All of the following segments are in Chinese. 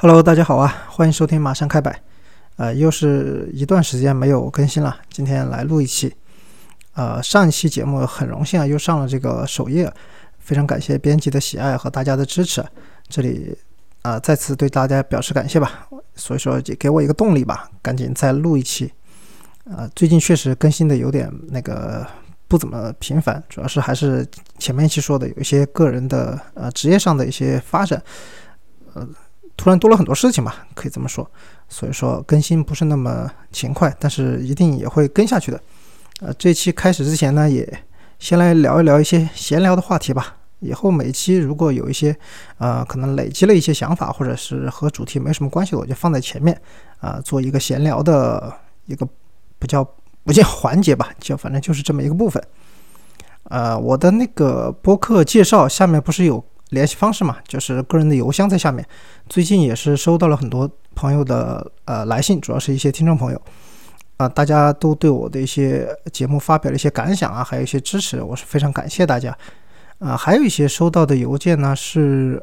Hello， 大家好啊，欢迎收听马上开摆。又是一段时间没有更新了，今天来录一期。上一期节目很荣幸又上了这个首页，非常感谢编辑的喜爱和大家的支持，这里再次对大家表示感谢吧。所以说也给我一个动力吧，赶紧再录一期。最近确实更新的有点不怎么频繁，主要是还是前面一期说的有一些个人的职业上的一些发展。突然多了很多事情吧，可以这么说，所以说更新不是那么勤快，但是一定也会跟下去的。这期开始之前呢，也先来聊一聊一些闲聊的话题吧。以后每期如果有一些可能累积了一些想法，或者是和主题没什么关系的，我就放在前面做一个闲聊的一个不叫环节吧，反正就是这么一个部分。我的那个播客介绍下面不是有联系方式嘛，就是个人的邮箱在下面。最近也是收到了很多朋友的来信，主要是一些听众朋友大家都对我的一些节目发表了一些感想啊，还有一些支持，我是非常感谢大家。还有一些收到的邮件呢是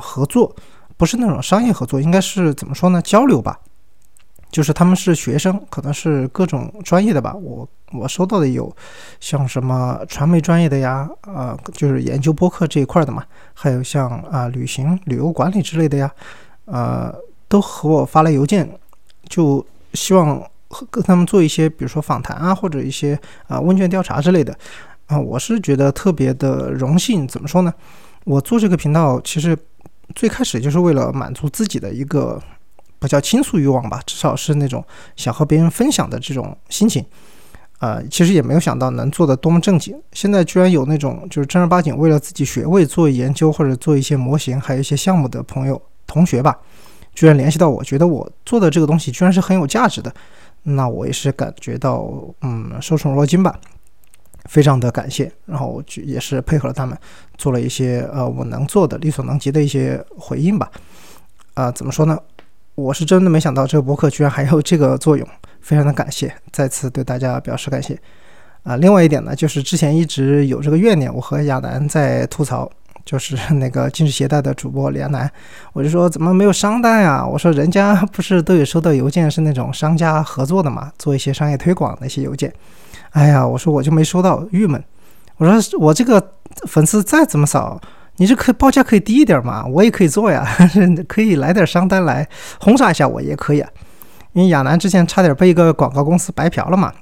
合作，不是那种商业合作，应该是怎么说呢，交流吧，就是他们是学生，可能是各种专业的吧。我收到的有像什么传媒专业的呀，就是研究播客这一块的嘛，还有像旅游管理之类的呀，都和我发来邮件，就希望跟他们做一些比如说访谈啊，或者一些问卷调查之类的我是觉得特别的荣幸。怎么说呢，我做这个频道其实最开始就是为了满足自己的一个不叫倾诉欲望吧，至少是那种想和别人分享的这种心情。其实也没有想到能做的多么正经，现在居然有那种就是正儿八经为了自己学位做研究，或者做一些模型还有一些项目的朋友同学吧，居然联系到我，觉得我做的这个东西居然是很有价值的，那我也是感觉到受宠若惊吧，非常的感谢。然后也是配合了他们做了一些我能做的力所能及的一些回应吧。怎么说呢，我是真的没想到这个博客居然还有这个作用，非常的感谢，再次对大家表示感谢。另外一点呢，就是之前一直有这个怨念，我和亚楠在吐槽，就是那个禁止携带的主播李亚楠，我就说怎么没有商单啊，我说人家不是都有收到邮件是那种商家合作的嘛，做一些商业推广的一些邮件，哎呀，我说我就没收到，郁闷。我说我这个粉丝再怎么少，你这报价可以低一点嘛，我也可以做呀，可以来点商单来轰炸一下我也可以啊。因为亚楠之前差点被一个广告公司白嫖了嘛，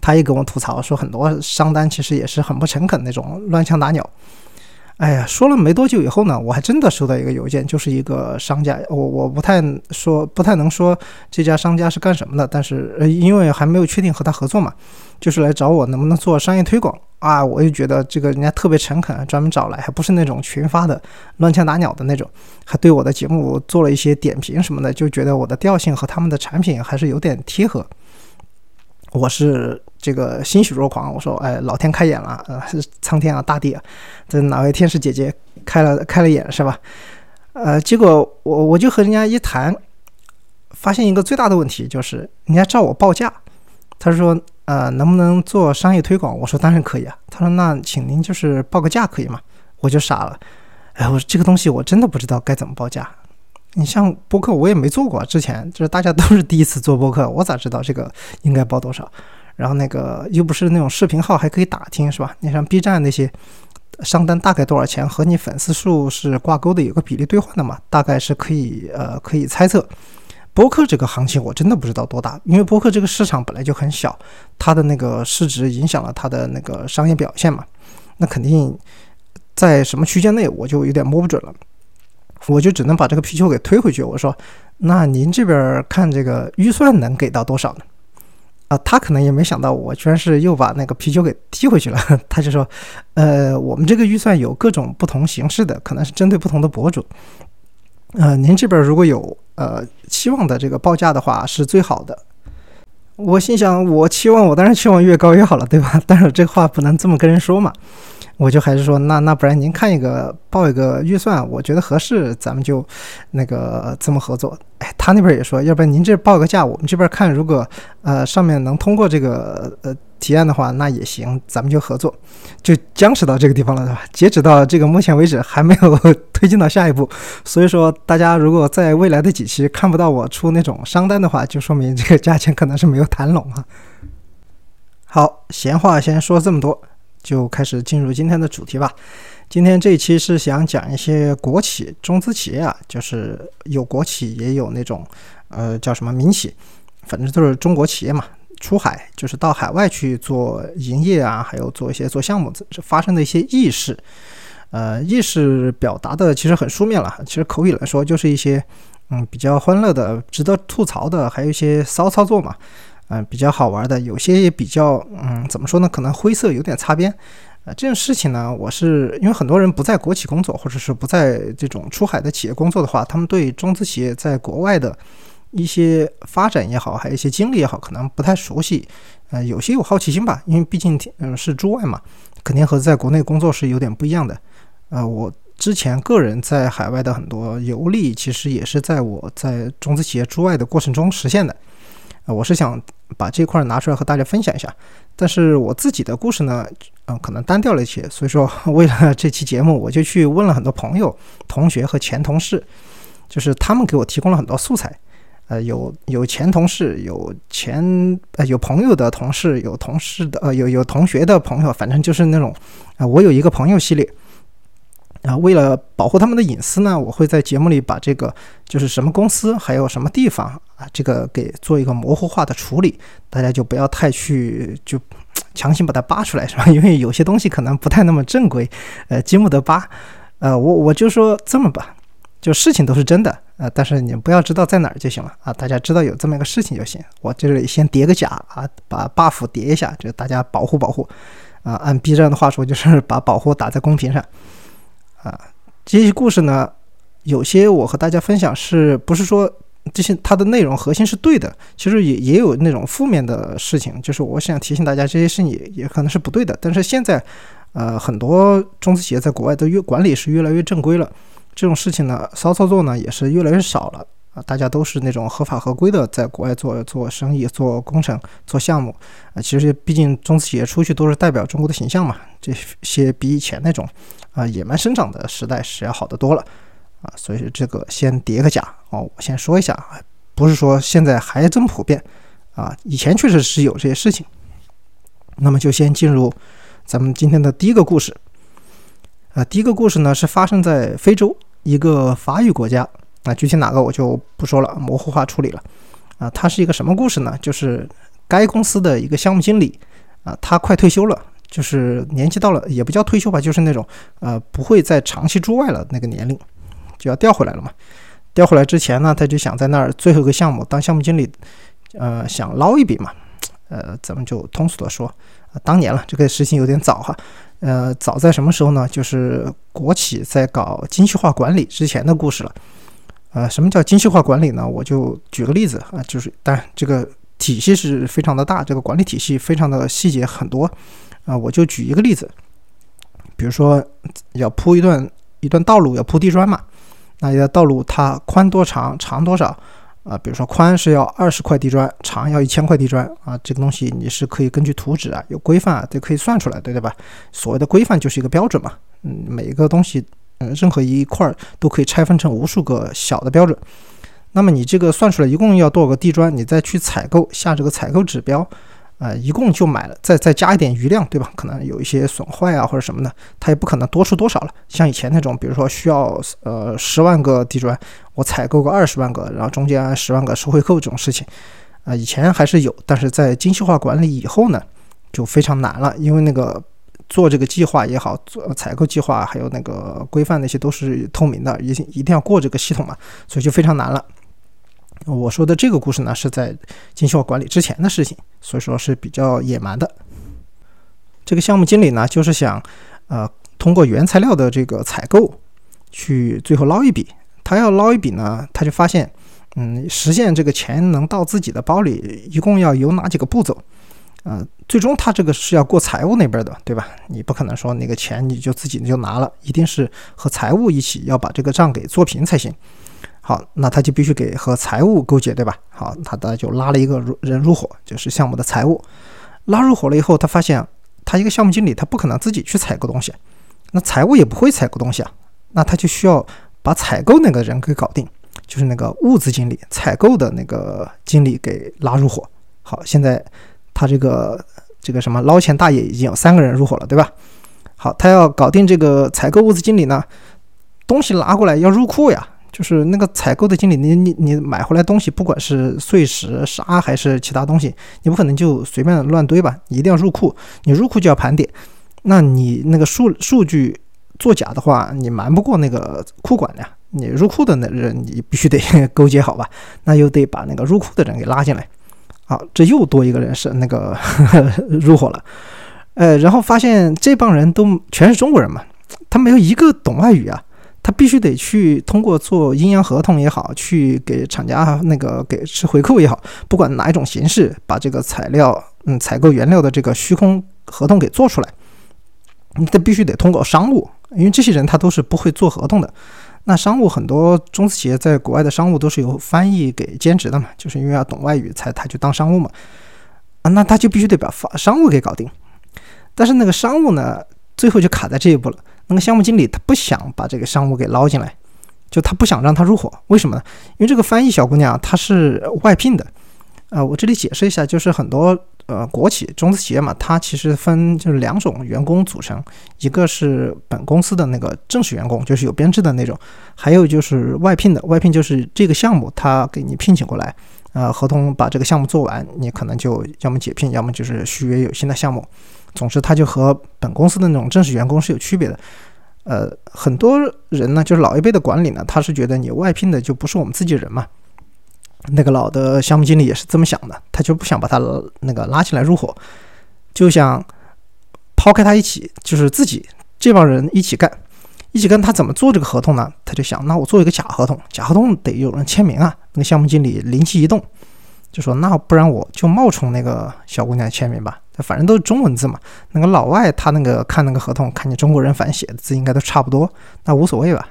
他也跟我吐槽说很多商单其实也是很不诚恳那种乱枪打鸟。哎呀，说了没多久以后呢，我还真的收到一个邮件，就是一个商家，我不太能说这家商家是干什么的，但是因为还没有确定和他合作嘛，就是来找我能不能做商业推广啊。我就觉得这个人家特别诚恳，专门找来，还不是那种群发的乱枪打鸟的那种，还对我的节目做了一些点评什么的，就觉得我的调性和他们的产品还是有点贴合。我是这个欣喜若狂，我说哎，老天开眼了，苍天啊，大地啊，这哪位天使姐姐开了眼是吧？结果我就和人家一谈，发现一个最大的问题就是人家照我报价，他说能不能做商业推广？我说当然可以啊。他说那请您就是报个价可以吗？我就傻了，哎，我这个东西我真的不知道该怎么报价。你像播客我也没做过，之前就是大家都是第一次做播客，我咋知道这个应该报多少？然后那个又不是那种视频号还可以打听是吧？你像 B 站那些商单大概多少钱和你粉丝数是挂钩的，有个比例兑换的嘛，大概是可以猜测。播客这个行情我真的不知道多大，因为播客这个市场本来就很小，它的那个市值影响了它的那个商业表现嘛，那肯定在什么区间内我就有点摸不准了，我就只能把这个皮球给推回去。我说那您这边看这个预算能给到多少呢？他可能也没想到我居然是又把那个皮球给踢回去了，他就说我们这个预算有各种不同形式的，可能是针对不同的博主，您这边如果有期望的这个报价的话是最好的。我心想我当然期望越高越好了对吧，但是这话不能这么跟人说嘛。我就还是说那不然您看一个报一个预算，我觉得合适咱们就那个这么合作。哎，他那边也说要不然您这报个价，我们这边看如果上面能通过这个提案的话那也行，咱们就合作，就僵持到这个地方了，对吧？截止到这个目前为止还没有推进到下一步，所以说大家如果在未来的几期看不到我出那种商单的话，就说明这个价钱可能是没有谈拢啊。好，闲话先说这么多，就开始进入今天的主题吧。今天这一期是想讲一些国企、中资企业啊，就是有国企也有那种叫什么民企，反正都是中国企业嘛，出海就是到海外去做营业啊，还有做一些做项目发生的一些轶事。轶事表达的其实很书面了，其实口语来说就是一些比较欢乐的、值得吐槽的，还有一些骚操作嘛，比较好玩的，有些也比较怎么说呢，可能灰色有点擦边。这种事情呢，我是因为很多人不在国企工作，或者是不在这种出海的企业工作的话，他们对中资企业在国外的一些发展也好，还有一些经历也好，可能不太熟悉，有些有好奇心吧，因为毕竟是驻外嘛，肯定和在国内工作是有点不一样的。我之前个人在海外的很多游历，其实也是在我在中资企业驻外的过程中实现的。我是想把这块拿出来和大家分享一下，但是我自己的故事呢，可能单调了一些，所以说为了这期节目，我就去问了很多朋友、同学和前同事，就是他们给我提供了很多素材。有前同事，有朋友的同事，有同事的有同学的朋友，反正就是那种我有一个朋友系列。为了保护他们的隐私呢，我会在节目里把这个就是什么公司还有什么地方这个给做一个模糊化的处理，大家就不要太去就强行把它扒出来，是吧？因为有些东西可能不太那么正规，经不得扒。我就说这么吧，就事情都是真的，但是你不要知道在哪儿就行了啊！大家知道有这么一个事情就行。我这里先叠个甲啊，把 buff 叠一下，就大家保护啊。按 B 站的话说，就是把保护打在公屏上啊。这些故事呢，有些我和大家分享，是不是说这些它的内容核心是对的？其实也有那种负面的事情，就是我想提醒大家，这些事情也可能是不对的。但是现在，很多中资企业在国外的管理是越来越正规了。这种事情呢，骚操作呢也是越来越少了啊！大家都是那种合法合规的，在国外做生意、做工程、做项目啊。其实毕竟中资企业出去都是代表中国的形象嘛，这些比以前那种野蛮生长的时代是要好得多了啊。所以这个先叠个甲哦，我先说一下，不是说现在还真普遍啊，以前确实是有这些事情。那么就先进入咱们今天的第一个故事啊。第一个故事呢是发生在非洲。一个法语国家，具体哪个我就不说了，模糊化处理了。它是一个什么故事呢？就是该公司的一个项目经理，他快退休了，就是年纪到了，也不叫退休吧，就是那种不会再长期驻外了那个年龄，就要调回来了嘛。调回来之前呢，他就想在那儿最后一个项目当项目经理，想捞一笔嘛。咱们就通俗的说，当年了，这个事情有点早哈。早在什么时候呢？就是国企在搞精细化管理之前的故事了。什么叫精细化管理呢？我就举个例子啊，就是当然这个体系是非常的大，这个管理体系非常的细节很多啊。我就举一个例子，比如说要铺一段道路，要铺地砖嘛，那一条道路它宽多长，长多少？比如说宽是要20块地砖，长要1000块地砖啊，这个东西你是可以根据图纸啊有规范啊，这可以算出来，对吧？所谓的规范就是一个标准嘛，每一个东西，任何一块都可以拆分成无数个小的标准。那么你这个算出来一共要多少个地砖，你再去采购下这个采购指标，一共就买了，再加一点余量，对吧？可能有一些损坏啊或者什么的，它也不可能多出多少了。像以前那种，比如说需要10万个地砖，我采购个20万个，然后中间10万个收回扣这种事情，以前还是有，但是在精细化管理以后呢，就非常难了，因为那个做这个计划也好，做采购计划还有那个规范那些都是透明的，一定要过这个系统嘛，所以就非常难了。我说的这个故事呢，是在精细化管理之前的事情，所以说是比较野蛮的。这个项目经理呢，就是想通过原材料的这个采购去最后捞一笔。他要捞一笔呢，他就发现实现这个钱能到自己的包里一共要有哪几个步骤最终他这个是要过财务那边的，对吧？你不可能说那个钱你就自己就拿了，一定是和财务一起要把这个账给做平才行。好，那他就必须给和财务勾结，对吧？好，他就拉了一个人入伙，就是项目的财务。拉入伙了以后，他发现他一个项目经理他不可能自己去采购东西，那财务也不会采购东西啊，那他就需要把采购那个人给搞定，就是那个物资经理，采购的那个经理给拉入伙。好，现在他这个什么捞钱大爷已经有3个人入伙了，对吧？好，他要搞定这个采购物资经理呢，东西拉过来要入库呀，就是那个采购的经理，你买回来东西，不管是碎石、沙还是其他东西，你不可能就随便乱堆吧，你一定要入库，你入库就要盘点。那你那个数据作假的话，你瞒不过那个库管的呀，你入库的人你必须得勾结好吧，那又得把那个入库的人给拉进来。好，这又多一个人是那个入伙了，然后发现这帮人都全是中国人嘛，他没有一个懂外语啊。他必须得去通过做阴阳合同也好，去给厂家那个给吃回扣也好，不管哪一种形式，把这个采购原料的这个虚空合同给做出来。他必须得通过商务，因为这些人他都是不会做合同的。那商务很多中资企业在国外的商务都是由翻译给兼职的嘛，就是因为要懂外语才他就当商务嘛。啊，那他就必须得把商务给搞定。但是那个商务呢，最后就卡在这一步了。那个项目经理他不想把这个商务给捞进来，就他不想让他入伙，为什么呢？因为这个翻译小姑娘她是外聘的，我这里解释一下，就是很多国企、中资企业嘛，它其实分就是两种员工组成，一个是本公司的那个正式员工，就是有编制的那种，还有就是外聘的，外聘就是这个项目他给你聘请过来，合同把这个项目做完，你可能就要么解聘，要么就是续约有新的项目。总之，他就和本公司的那种正式员工是有区别的。很多人呢，就是老一辈的管理呢，他是觉得你外聘的就不是我们自己人嘛。那个老的项目经理也是这么想的，他就不想把他那个拉起来入伙，就想抛开他一起，就是自己这帮人一起干，一起干。他怎么做这个合同呢？他就想，那我做一个假合同，假合同得有人签名啊。那个项目经理灵机一动，就说那不然我就冒充那个小姑娘签名吧。反正都是中文字嘛，那个老外他那个看那个合同，看见中国人反写的字应该都差不多，那无所谓吧。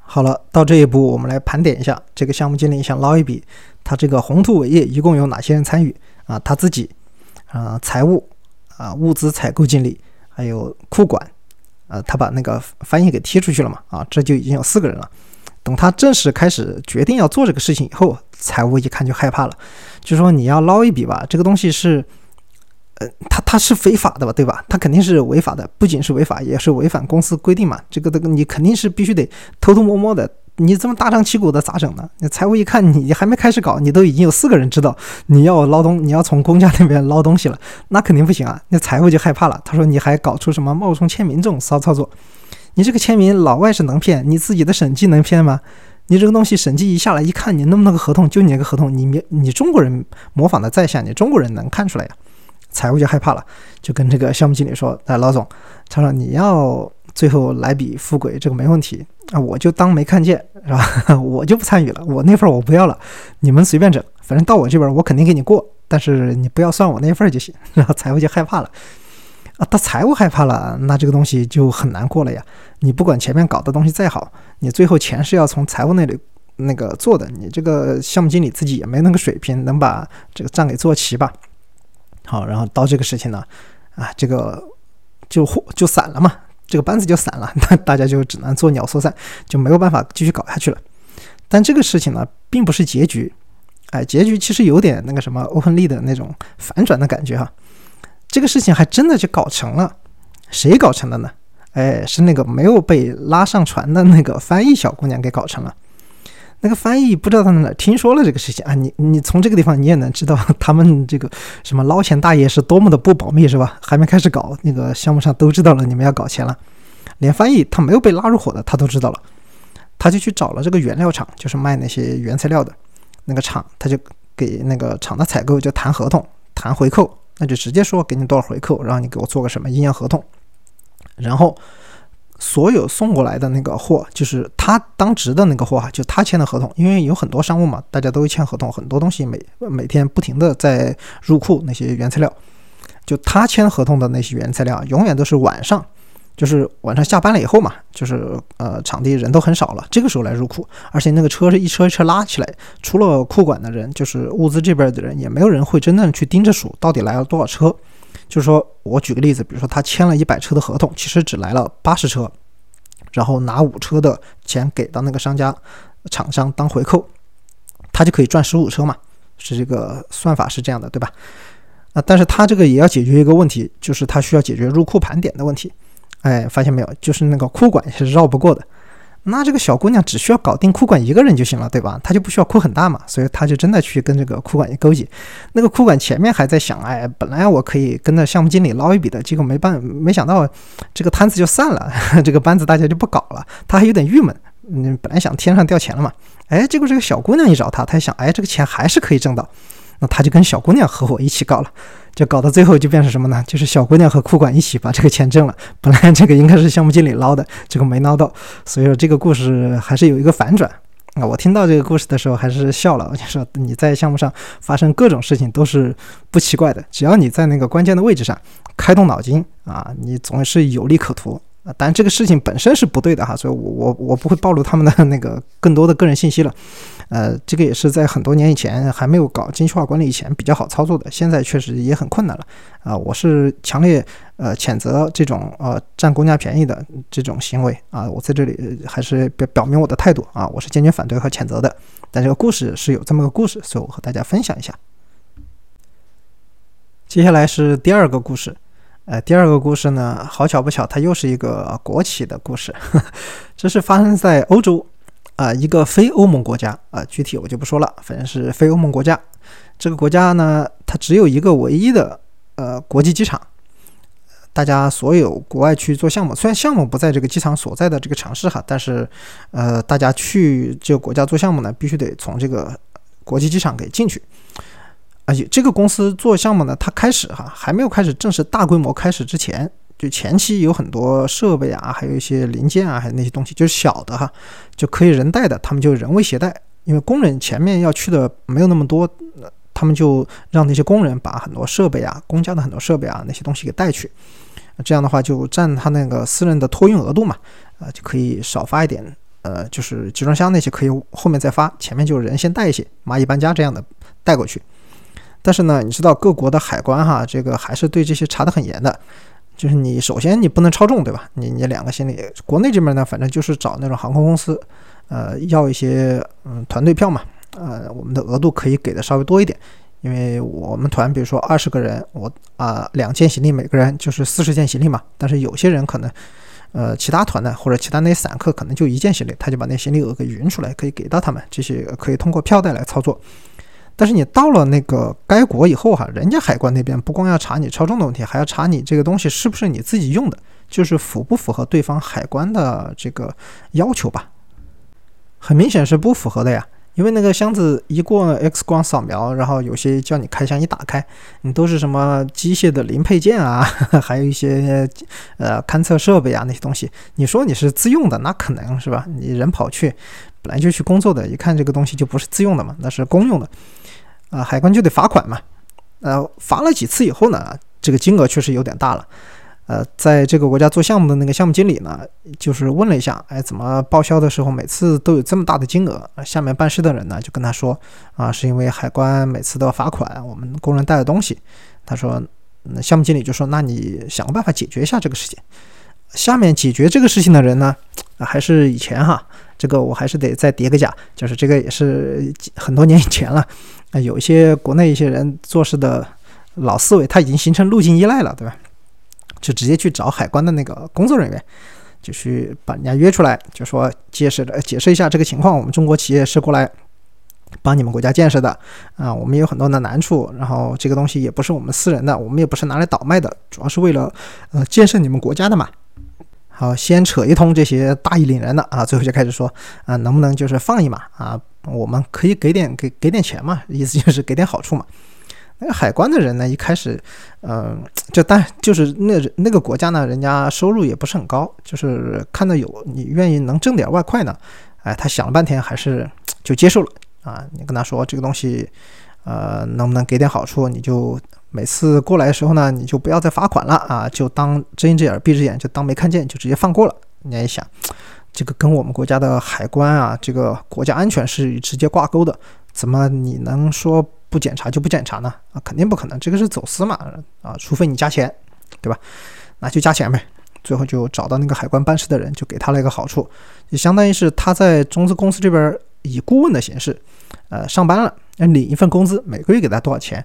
好了，到这一步我们来盘点一下，这个项目经理想捞一笔，他这个宏图伟业一共有哪些人参与啊？他自己，财务啊，物资采购经理，还有库管，他把那个翻译给踢出去了嘛，啊，这就已经有4个人了。等他正式开始决定要做这个事情以后，财务一看就害怕了，就说你要捞一笔吧，这个东西是。他是非法的吧，对吧？他肯定是违法的，不仅是违法，也是违反公司规定嘛。这个你肯定是必须得偷偷摸摸的，你这么大张旗鼓的咋整呢？你财务一看你还没开始搞，你都已经有4个人知道你要从公家那边捞东西了，那肯定不行啊。那财务就害怕了，他说你还搞出什么冒充签名这种骚操作？你这个签名老外是能骗，你自己的审计能骗吗？你这个东西审计一下来一看，你弄那个合同就你那个合同，你中国人模仿的再像，你中国人能看出来呀？财务就害怕了，就跟这个项目经理说：“老总，他说你要最后来笔富贵，这个没问题啊，我就当没看见，是吧？我就不参与了，我那份我不要了，你们随便整，反正到我这边我肯定给你过，但是你不要算我那份就行。”然后财务就害怕了啊，他财务害怕了，那这个东西就很难过了呀。你不管前面搞的东西再好，你最后钱是要从财务那里那个做的，你这个项目经理自己也没那个水平，能把这个账给做齐吧？好，然后到这个事情呢，啊，这个就散了嘛，这个班子就散了，那大家就只能做鸟兽散，就没有办法继续搞下去了。但这个事情呢，并不是结局，哎，结局其实有点那个什么 OpenLead 的那种反转的感觉哈。这个事情还真的就搞成了，谁搞成的呢？哎，是那个没有被拉上船的那个翻译小姑娘给搞成了。那个翻译不知道他哪听说了这个事情啊，你从这个地方你也能知道他们这个什么捞钱大爷是多么的不保密，是吧？还没开始搞那个项目上都知道了你们要搞钱了，连翻译他没有被拉入伙的他都知道了，他就去找了这个原料厂，就是卖那些原材料的那个厂，他就给那个厂的采购就谈合同谈回扣，那就直接说给你多少回扣，然后你给我做个什么阴阳合同，然后所有送过来的那个货，就是他当值的那个货，就他签的合同，因为有很多商务嘛，大家都会签合同，很多东西每天不停的在入库，那些原材料就他签合同的那些原材料永远都是晚上，就是晚上下班了以后嘛，就是场地人都很少了，这个时候来入库，而且那个车是一车一车拉起来，除了库管的人，就是物资这边的人，也没有人会真正去盯着数到底来了多少车。就是说我举个例子，比如说他签了100车的合同，其实只来了80车，然后拿5车的钱给到那个商家厂商当回扣，他就可以赚15车嘛，是这个算法是这样的，对吧？但是他这个也要解决一个问题，就是他需要解决入库盘点的问题。哎，发现没有，就是那个库管也是绕不过的。那这个小姑娘只需要搞定库管一个人就行了，对吧？她就不需要库很大嘛，所以她就真的去跟这个库管勾结。那个库管前面还在想，哎，本来我可以跟着项目经理捞一笔的，结果没想到这个摊子就散了，这个班子大家就不搞了，她还有点郁闷。本来想天上掉钱了嘛，哎，结果这个小姑娘一找她，她想，哎，这个钱还是可以挣到，那她就跟小姑娘合伙一起搞了。就搞到最后就变成什么呢？就是小姑娘和库管一起把这个钱挣了，本来这个应该是项目经理捞的，这个没捞到，所以说这个故事还是有一个反转。我听到这个故事的时候还是笑了，我就说你在项目上发生各种事情都是不奇怪的，只要你在那个关键的位置上开动脑筋啊，你总是有利可图。但这个事情本身是不对的哈，所以我不会暴露他们的那个更多的个人信息了。这个也是在很多年以前还没有搞精细化管理以前比较好操作的，现在确实也很困难了。我是强烈谴责这种占公家便宜的这种行为啊！我在这里还是表明我的态度啊，我是坚决反对和谴责的。但这个故事是有这么个故事，所以我和大家分享一下。接下来是第二个故事。第二个故事呢，好巧不巧，它又是一个国企的故事。这是发生在欧洲一个非欧盟国家具体我就不说了，反正是非欧盟国家。这个国家呢，它只有一个唯一的国际机场。大家所有国外去做项目，虽然项目不在这个机场所在的这个城市哈，但是大家去这个国家做项目呢，必须得从这个国际机场给进去。这个公司做项目呢，它开始还没有开始正式大规模开始之前，就前期有很多设备啊，还有一些零件啊，还有那些东西，就是小的就可以人带的，他们就人为携带。因为工人前面要去的没有那么多，他们就让那些工人把很多设备啊，公家的很多设备啊，那些东西给带去。这样的话就占他那个私人的托运额度嘛，就可以少发一点。就是集装箱那些可以后面再发，前面就人先带一些，蚂蚁搬家这样的带过去。但是呢，你知道各国的海关这个还是对这些查得很严的，就是你首先你不能超重，对吧？你两个行李，国内这边呢，反正就是找那种航空公司，要一些团队票嘛，我们的额度可以给的稍微多一点，因为我们团比如说20个人，我2件行李每个人就是40件行李嘛，但是有些人可能其他团呢或者其他那散客可能就1件行李，他就把那行李额给匀出来，可以给到他们，这些可以通过票代来操作。但是你到了那个该国以后人家海关那边不光要查你超重的问题，还要查你这个东西是不是你自己用的，就是符合对方海关的这个要求吧。很明显是不符合的呀，因为那个箱子一过 X 光扫描，然后有些叫你开箱，一打开你都是什么机械的零配件啊，还有一些勘测设备啊那些东西，你说你是自用的那可能是吧，你人跑去本来就去工作的，一看这个东西就不是自用的嘛，那是公用的。海关就得罚款嘛，罚了几次以后呢，这个金额确实有点大了。在这个国家做项目的那个项目经理呢，就是问了一下，哎，怎么报销的时候每次都有这么大的金额？下面办事的人呢就跟他说，是因为海关每次都要罚款我们工人带的东西。他说，项目经理就说，那你想个办法解决一下这个事情。下面解决这个事情的人呢，还是以前这个我还是得再叠个甲，就是这个也是很多年以前了。有一些国内一些人做事的老思维，他已经形成路径依赖了，对吧？就直接去找海关的那个工作人员，就去把人家约出来，就说解释一下这个情况，我们中国企业是过来帮你们国家建设的我们也有很多的难处，然后这个东西也不是我们私人的，我们也不是拿来倒卖的，主要是为了建设你们国家的嘛。好，先扯一通这些大义凛然的最后就开始说能不能就是放一马我们可以给点钱嘛，意思就是给点好处嘛。那个海关的人呢，一开始，就是那个国家呢，人家收入也不是很高，就是看到有你愿意能挣点外快呢，哎，他想了半天还是就接受了啊。你跟他说这个东西，能不能给点好处？你就每次过来的时候呢，你就不要再罚款了啊，就当睁一只眼闭一只眼，就当没看见，就直接放过了。你也想，这个跟我们国家的海关啊，这个国家安全是直接挂钩的，怎么你能说不检查就不检查呢？啊，肯定不可能，这个是走私嘛！啊，除非你加钱，对吧？那就加钱呗。最后就找到那个海关办事的人，就给他了一个好处，就相当于是他在中资公司这边以顾问的形式，上班了，领一份工资，每个月给他多少钱？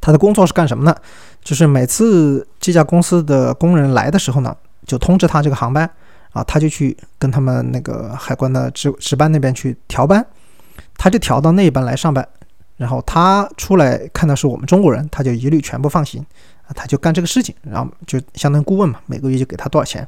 他的工作是干什么呢？就是每次这家公司的工人来的时候呢，就通知他这个航班啊，他就去跟他们那个海关的值班那边去调班，他就调到那一班来上班。然后他出来看到是我们中国人，他就一律全部放行，他就干这个事情，然后就相当于顾问嘛，每个月就给他多少钱。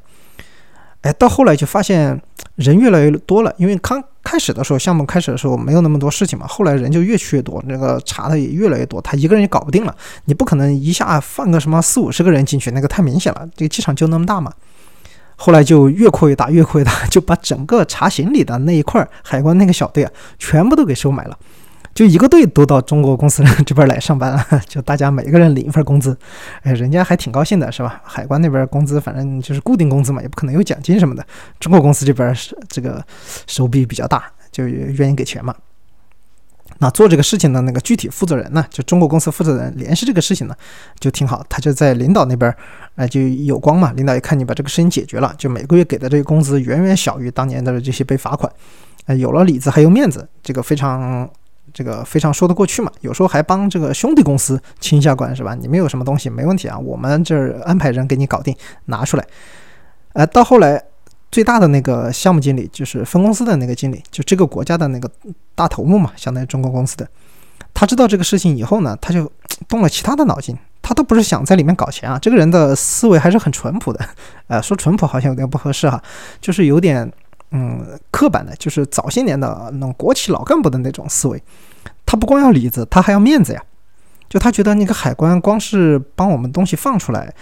哎，到后来就发现人越来越多了，因为刚开始的时候，项目开始的时候没有那么多事情嘛，后来人就越去越多，那个查的也越来越多，他一个人也搞不定了，你不可能一下放个什么40-50个人进去，那个太明显了，这个机场就那么大嘛。后来就越扩越大，越扩越大，就把整个查行李的那一块海关那个小队啊，全部都给收买了。就一个队都到中国公司这边来上班了，就大家每个人领一份工资，哎，人家还挺高兴的，是吧？海关那边工资反正就是固定工资嘛，也不可能有奖金什么的。中国公司这边这个手笔比较大，就愿意给钱嘛。那做这个事情的那个具体负责人呢，就中国公司负责人联系这个事情呢，就挺好，他就在领导那边，就有光嘛。领导一看你把这个事情解决了，就每个月给的这个工资远远小于当年的这些被罚款，有了里子还有面子，这个非常说得过去嘛，有时候还帮这个兄弟公司清一下关，是吧？你们有什么东西没问题啊，我们这儿安排人给你搞定拿出来。到后来最大的那个项目经理，就是分公司的那个经理，就这个国家的那个大头目嘛，相当于中国公司的，他知道这个事情以后呢，他就动了其他的脑筋，他都不是想在里面搞钱啊，这个人的思维还是很淳朴的。说淳朴好像有点不合适哈，就是有点刻板的，就是早些年的那种国企老干部的那种思维，他不光要里子，他还要面子呀。就他觉得那个海关光是帮我们东西放出来，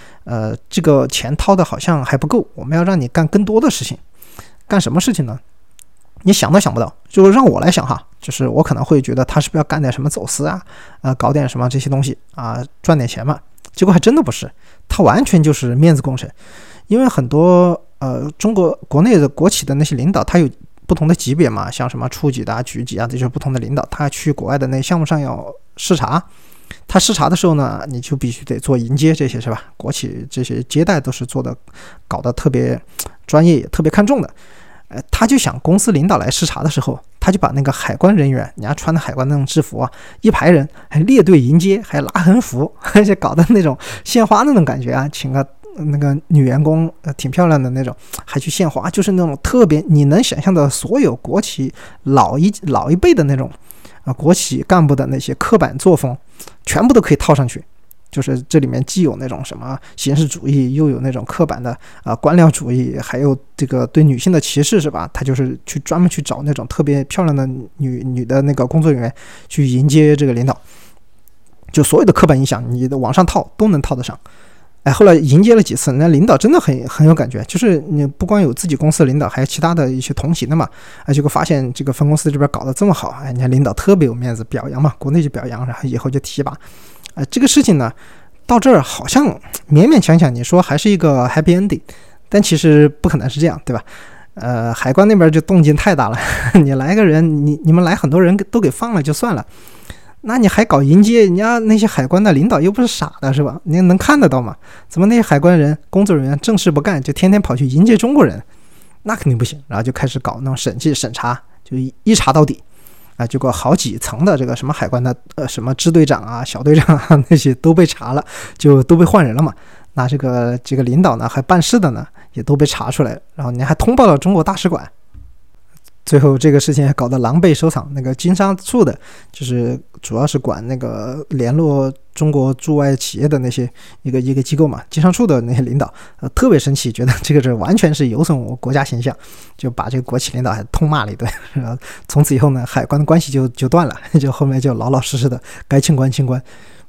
这个钱掏的好像还不够，我们要让你干更多的事情。干什么事情呢？你想都想不到，就让我来想哈，就是我可能会觉得他是不是要干点什么走私啊，搞点什么这些东西啊，赚点钱嘛。结果还真的不是，他完全就是面子工程，因为很多。中国国内的国企的那些领导，他有不同的级别嘛，像什么处级的、局级啊，这些不同的领导，他去国外的那项目上要视察，他视察的时候呢，你就必须得做迎接这些，是吧？国企这些接待都是搞得特别专业，也特别看重的。他就想公司领导来视察的时候，他就把那个海关人员，人家穿的海关那种制服啊，一排人还列队迎接，还拉横幅，而且搞得那种献花那种感觉啊，请个。那个女员工挺漂亮的那种，还去献花，就是那种特别你能想象的所有国企老一辈的那种国企干部的那些刻板作风，全部都可以套上去。就是这里面既有那种什么形式主义，又有那种刻板的官僚主义，还有这个对女性的歧视，是吧？他就是去专门去找那种特别漂亮的女的那个工作人员去迎接这个领导，就所有的刻板印象你的往上套都能套得上。后来迎接了几次，那领导真的很有感觉，就是你不光有自己公司的领导，还有其他的一些同行的嘛。结果发现这个分公司这边搞得这么好，人家领导特别有面子，表扬嘛，国内就表扬，然后以后就提拔。这个事情呢，到这儿好像勉勉强强，你说还是一个 happy ending， 但其实不可能是这样，对吧？海关那边就动静太大了，你来个人，你们来很多人都给放了就算了。那你还搞迎接，人家那些海关的领导又不是傻的，是吧？你能看得到吗？怎么那些海关人工作人员正事不干，就天天跑去迎接中国人？那肯定不行。然后就开始搞那种审计审查，就一查到底啊！结果好几层的这个什么海关的什么支队长啊、小队长啊那些都被查了，就都被换人了嘛。那这个领导呢，还办事的呢，也都被查出来，然后你还通报了中国大使馆。最后这个事情还搞得狼狈收场。那个经商处的，就是主要是管那个联络中国驻外企业的那些一个机构嘛，经商处的那些领导特别生气，觉得这个完全是有损我国家形象，就把这个国企领导还痛骂了一顿。然后从此以后呢，海关的关系就断了，就后面就老老实实的该清关清关。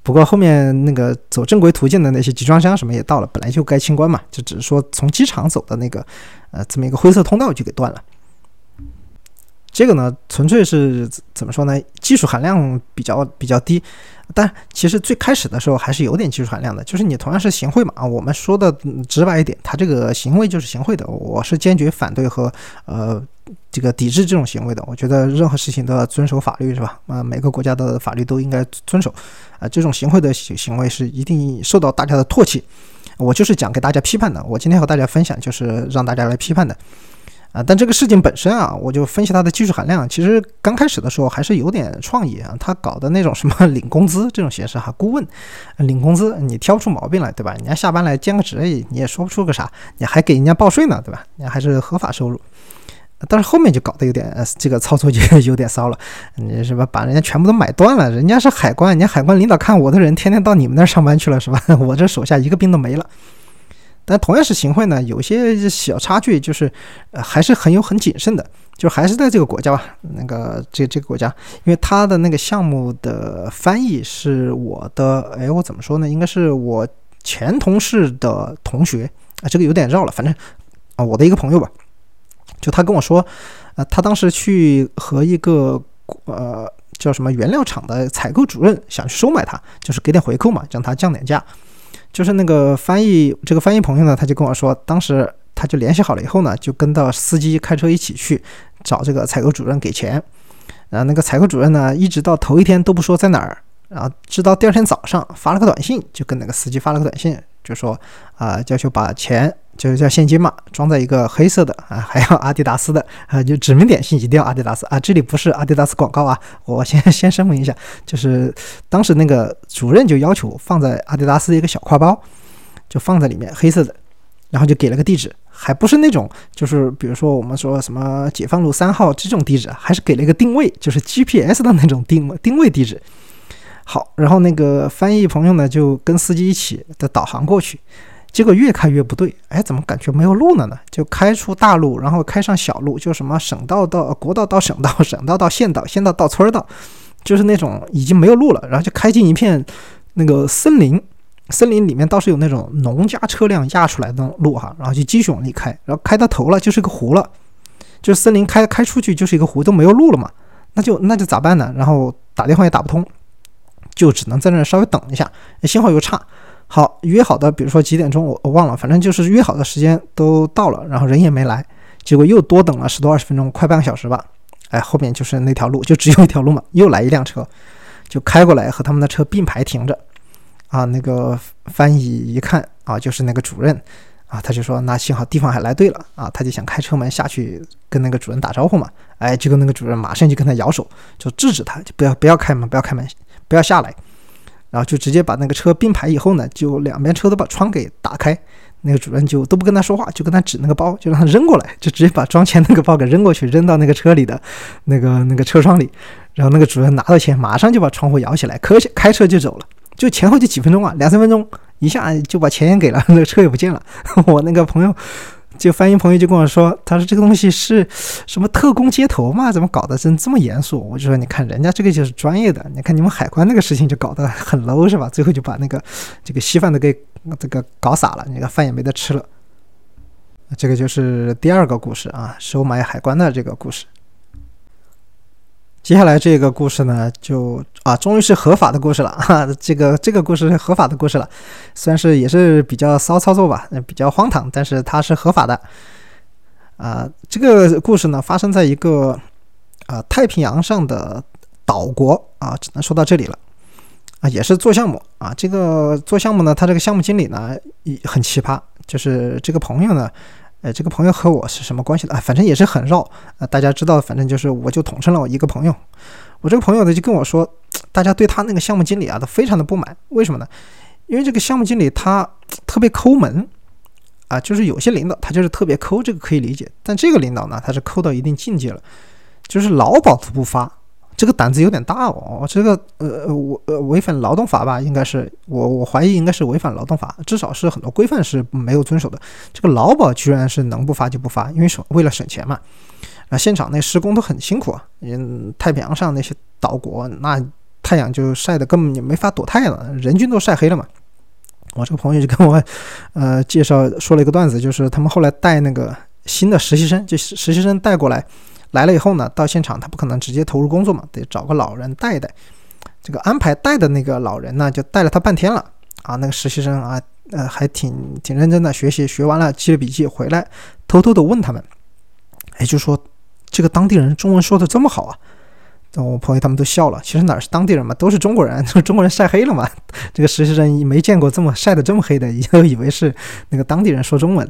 不过后面那个走正规途径的那些集装箱什么也到了，本来就该清关嘛，就只是说从机场走的那个这么一个灰色通道就给断了。这个呢纯粹是怎么说呢，技术含量比较低，但其实最开始的时候还是有点技术含量的，就是你同样是行贿嘛，我们说的直白一点，它这个行为就是行贿的，我是坚决反对和这个抵制这种行为的。我觉得任何事情都要遵守法律，是吧？每个国家的法律都应该遵守。这种行贿的行为是一定受到大家的唾弃。我就是讲给大家批判的，我今天和大家分享就是让大家来批判的。但这个事情本身啊，我就分析它的技术含量。其实刚开始的时候还是有点创意啊，他搞的那种什么领工资这种形式哈，顾问领工资，你挑不出毛病来，对吧？人家下班来兼个职，你也说不出个啥，你还给人家报税呢，对吧？你还是合法收入。但是后面就搞得有点这个操作就有点骚了，你是吧？把人家全部都买断了，人家是海关，人家海关领导看我的人天天到你们那儿上班去了，是吧？我这手下一个兵都没了。但同样是行贿呢，有些小差距就是还是很谨慎的，就还是在这个国家吧，那个这个国家，因为他的那个项目的翻译是我的，我怎么说呢？应该是我前同事的同学啊，这个有点绕了，反正啊，我的一个朋友吧。就他跟我说，他当时去和一个叫什么原料厂的采购主任想去收买他，就是给点回扣嘛，让他降点价。就是那个这个翻译朋友呢，他就跟我说，当时他就联系好了以后呢，就跟到司机开车一起去找这个采购主任给钱。然后那个采购主任呢，一直到头一天都不说在哪儿，然后直到第二天早上发了个短信，就跟那个司机发了个短信，就说要求把钱。就是叫现金嘛，装在一个黑色的啊，还有阿迪达斯的啊，就指名点姓一定要阿迪达斯啊，这里不是阿迪达斯广告啊，我先声明一下，就是当时那个主任就要求放在阿迪达斯的一个小挎包，就放在里面黑色的，然后就给了个地址，还不是那种就是比如说我们说什么解放路3号这种地址，还是给了一个定位，就是 GPS 的那种定位地址。好，然后那个翻译朋友呢就跟司机一起的导航过去。结果越开越不对，哎，怎么感觉没有路了呢？就开出大路，然后开上小路，就什么省道到国道到省道，省道到县道，县道到村道，就是那种已经没有路了，然后就开进一片那个森林，森林里面倒是有那种农家车辆压出来的路哈，然后就继续往里开，然后开到头了就是个湖了，就森林开出去就是一个湖，都没有路了嘛，那就咋办呢？然后打电话也打不通，就只能在那稍微等一下，信号又差。好，约好的比如说几点钟我忘了，反正就是约好的时间都到了，然后人也没来，结果又多等了10多20分钟，快半个小时吧。哎，后面就是那条路，就只有一条路嘛，又来一辆车，就开过来和他们的车并排停着啊。那个翻译一看啊，就是那个主任啊，他就说那幸好地方还来对了啊，他就想开车门下去跟那个主任打招呼嘛。哎，就跟那个主任马上就跟他摇手，就制止他，就不要开门，不要开门，不要下来。然后就直接把那个车并排以后呢，就两边车都把窗给打开，那个主任就都不跟他说话，就跟他指那个包，就让他扔过来，就直接把装钱那个包给扔过去，扔到那个车里的那个车窗里。然后那个主任拿到钱，马上就把窗户摇起来，开车就走了。就前后就几分钟啊，2-3分钟一下就把钱也给了，那个车也不见了。我那个朋友就翻译朋友就跟我说，他说这个东西是什么特工接头嘛？怎么搞得真这么严肃？我就说你看人家这个就是专业的，你看你们海关那个事情就搞得很 low 是吧？最后就把那个这个稀饭都给这个搞洒了，那个饭也没得吃了。这个就是第二个故事啊，收买海关的这个故事。接下来这个故事呢，就终于是合法的故事了啊！这个故事是合法的故事了，虽然是也是比较骚操作吧，比较荒唐，但是它是合法的。这个故事呢，发生在一个太平洋上的岛国啊，只能说到这里了啊，也是做项目啊。这个做项目呢，他这个项目经理呢很奇葩，就是这个朋友呢。这个朋友和我是什么关系的啊？反正也是很绕大家知道，反正就是我就统称了我一个朋友。我这个朋友呢就跟我说，大家对他那个项目经理啊都非常的不满，为什么呢？因为这个项目经理他特别抠门啊，就是有些领导他就是特别抠，这个可以理解，但这个领导呢他是抠到一定境界了，就是劳保都不发，这个胆子有点大哦。这个违反劳动法吧，应该是我怀疑应该是违反劳动法，至少是很多规范是没有遵守的。这个劳保居然是能不发就不发，因为为了省钱嘛。现场那施工都很辛苦啊，太平洋上那些岛国那太阳就晒得根本也没法躲太阳了，人均都晒黑了嘛。我这个朋友就跟我介绍说了一个段子，就是他们后来带那个新的实习生，就实习生带过来，来了以后呢，到现场他不可能直接投入工作嘛，得找个老人带一带。这个安排带的那个老人呢，就带了他半天了啊。那个实习生啊，还挺认真的学习，学完了记了笔记回来，偷偷的问他们，哎，就说这个当地人中文说的这么好啊。我朋友他们都笑了，其实哪是当地人嘛，都是中国人，中国人晒黑了嘛。这个实习生没见过这么晒得这么黑的，就以为是那个当地人说中文。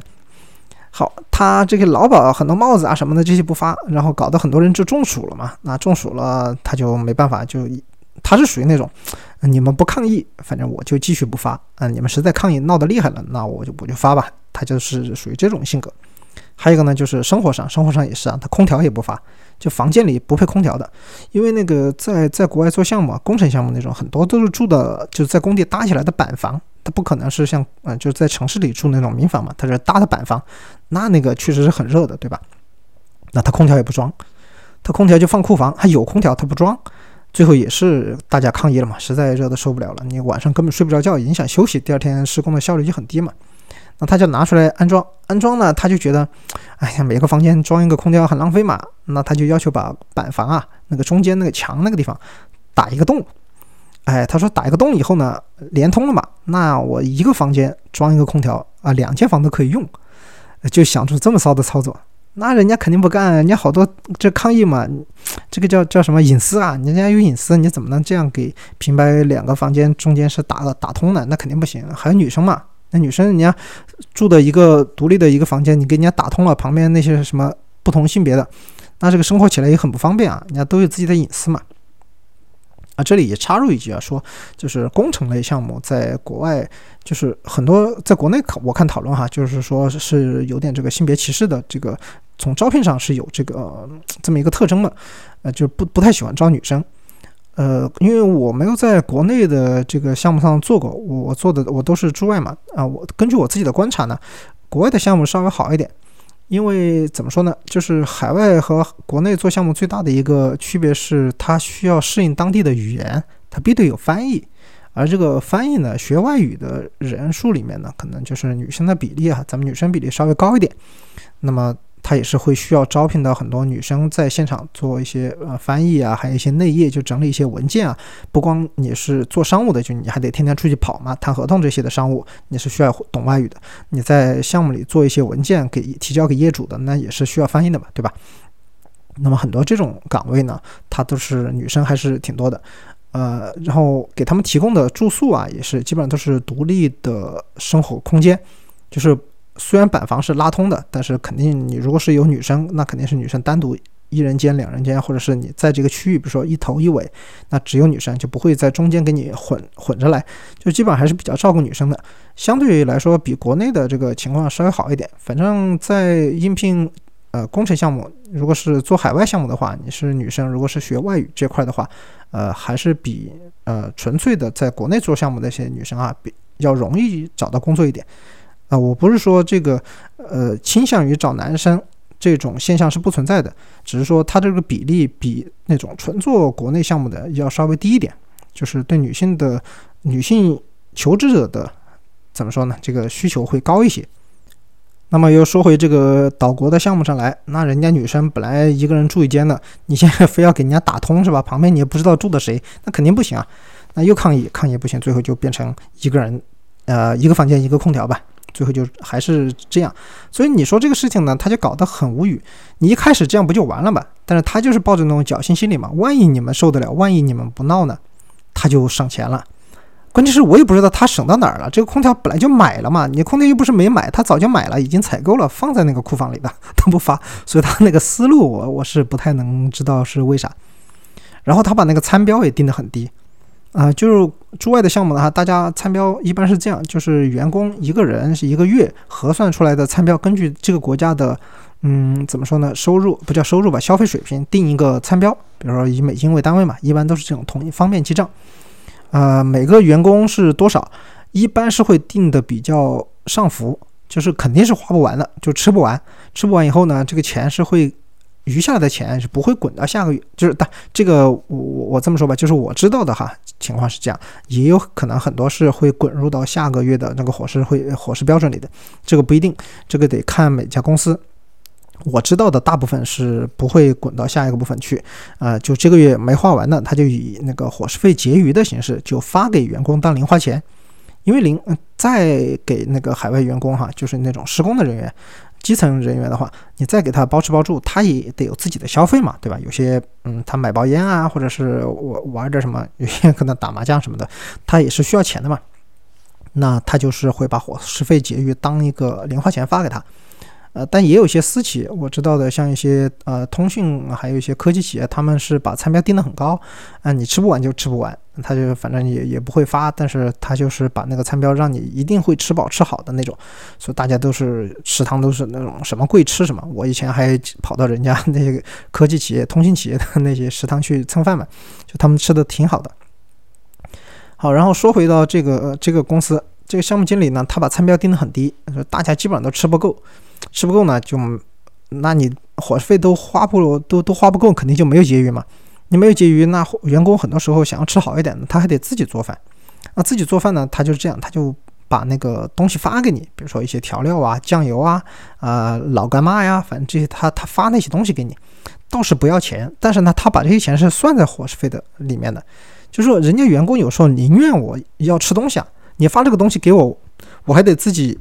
好，他这个劳保很多帽子啊什么的这些不发，然后搞得很多人就中暑了嘛。那中暑了他就没办法，就他是属于那种你们不抗议，反正我就继续不发啊，你们实在抗议闹得厉害了，那我就发吧。他就是属于这种性格。还有一个呢，就是生活上也是啊，他空调也不发，就房间里不配空调的，因为那个在国外做项目、工程项目那种，很多都是住的就是在工地搭起来的板房，它不可能是像就是在城市里住那种民房嘛，它是搭的板房，那个确实是很热的，对吧？那他空调也不装，他空调就放库房，还有空调他不装，最后也是大家抗议了嘛，实在热的受不了了，你晚上根本睡不着觉，影响休息，第二天施工的效率就很低嘛。那他就拿出来安装呢，他就觉得哎呀，每个房间装一个空调很浪费嘛，那他就要求把板房啊那个中间那个墙那个地方打一个洞。哎，他说打一个洞以后呢连通了嘛，那我一个房间装一个空调啊，两间房都可以用，就想出这么骚的操作。那人家肯定不干，人家好多这抗议嘛，这个叫什么隐私啊，人家有隐私，你怎么能这样给平白两个房间中间是打通的，那肯定不行。还有女生嘛，那女生人家住的一个独立的一个房间，你给人家打通了旁边那些什么不同性别的，那这个生活起来也很不方便啊，人家都有自己的隐私嘛。啊，这里也插入一句啊，说就是工程类项目在国外就是很多，在国内我看讨论哈，就是说是有点这个性别歧视的，这个从招聘上是有这个这么一个特征的，就不太喜欢招女生。因为我没有在国内的这个项目上做过，我做的我都是驻外嘛，啊，我根据我自己的观察呢，国外的项目稍微好一点，因为怎么说呢，就是海外和国内做项目最大的一个区别是，它需要适应当地的语言，它必须得有翻译，而这个翻译呢，学外语的人数里面呢，可能就是女生的比例啊，咱们女生比例稍微高一点，那么他也是会需要招聘到很多女生在现场做一些翻译啊，还有一些内页，就整理一些文件啊。不光你是做商务的，就你还得天天出去跑嘛，谈合同这些的商务，你是需要懂外语的。你在项目里做一些文件给提交给业主的，那也是需要翻译的嘛，对吧？那么很多这种岗位呢，它都是女生还是挺多的。然后给他们提供的住宿啊，也是基本上都是独立的生活空间，就是。虽然板房是拉通的，但是肯定你如果是有女生，那肯定是女生单独一人间、两人间，或者是你在这个区域，比如说一头一尾，那只有女生，就不会在中间给你混着来，就基本上还是比较照顾女生的。相对来说，比国内的这个情况稍微好一点。反正在应聘工程项目，如果是做海外项目的话，你是女生，如果是学外语这块的话，还是比纯粹的在国内做项目的一些女生啊，比较容易找到工作一点。啊，我不是说这个倾向于找男生这种现象是不存在的，只是说它这个比例比那种纯做国内项目的要稍微低一点，就是对女性求职者的怎么说呢，这个需求会高一些。那么又说回这个岛国的项目上来，那人家女生本来一个人住一间的，你现在非要给人家打通是吧？旁边你也不知道住的谁，那肯定不行啊。那又抗议不行，最后就变成一个人一个房间一个空调吧。最后就还是这样，所以你说这个事情呢，他就搞得很无语。你一开始这样不就完了吧？但是他就是抱着那种侥幸心理嘛，万一你们受得了，万一你们不闹呢，他就省钱了。关键是我也不知道他省到哪儿了，这个空调本来就买了嘛，你空调又不是没买，他早就买了，已经采购了，放在那个库房里的，他不发，所以他那个思路我是不太能知道是为啥。然后他把那个参标也定得很低。就是驻外的项目呢，大家参标一般是这样，就是员工一个人是一个月核算出来的参标，根据这个国家的怎么说呢，收入不叫收入吧，消费水平定一个参标，比如说以美金为单位嘛，一般都是这种统一方便记账。每个员工是多少，一般是会定的比较上浮，就是肯定是花不完的，就吃不完以后呢，这个钱是会余下的钱是不会滚到下个月，就是这个我这么说吧，就是我知道的哈情况是这样，也有可能很多是会滚入到下个月的那个伙食标准里的，这个不一定，这个得看每家公司。我知道的大部分是不会滚到下一个部分去，就这个月没花完呢，他就以那个伙食费结余的形式就发给员工当零花钱，因为再给那个海外员工哈，就是那种施工的人员、基层人员的话，你再给他包吃包住，他也得有自己的消费嘛，对吧？有些他买包烟啊，或者是我玩点什么，有些可能打麻将什么的，他也是需要钱的嘛。那他就是会把伙食费结余当一个零花钱发给他。但也有些私企，我知道的，像一些通讯，还有一些科技企业，他们是把餐标定得很高，你吃不完就吃不完，他就反正也不会发，但是他就是把那个餐标让你一定会吃饱吃好的那种，所以大家都是食堂都是那种什么贵吃什么。我以前还跑到人家那些科技企业、通信企业的那些食堂去蹭饭嘛，就他们吃的挺好的。好，然后说回到这个公司，这个项目经理呢，他把餐标定得很低，大家基本上都吃不够。吃不够呢，就那你伙食费都花不够，肯定就没有结余嘛。你没有结余，那员工很多时候想要吃好一点的，他还得自己做饭。那自己做饭呢，他就是这样，他就把那个东西发给你，比如说一些调料啊、酱油啊、老干妈呀，反正这些他发那些东西给你，倒是不要钱，但是呢，他把这些钱是算在伙食费的里面的。就是说，人家员工有时候宁愿我要吃东西啊，你发这个东西给我，我还得自己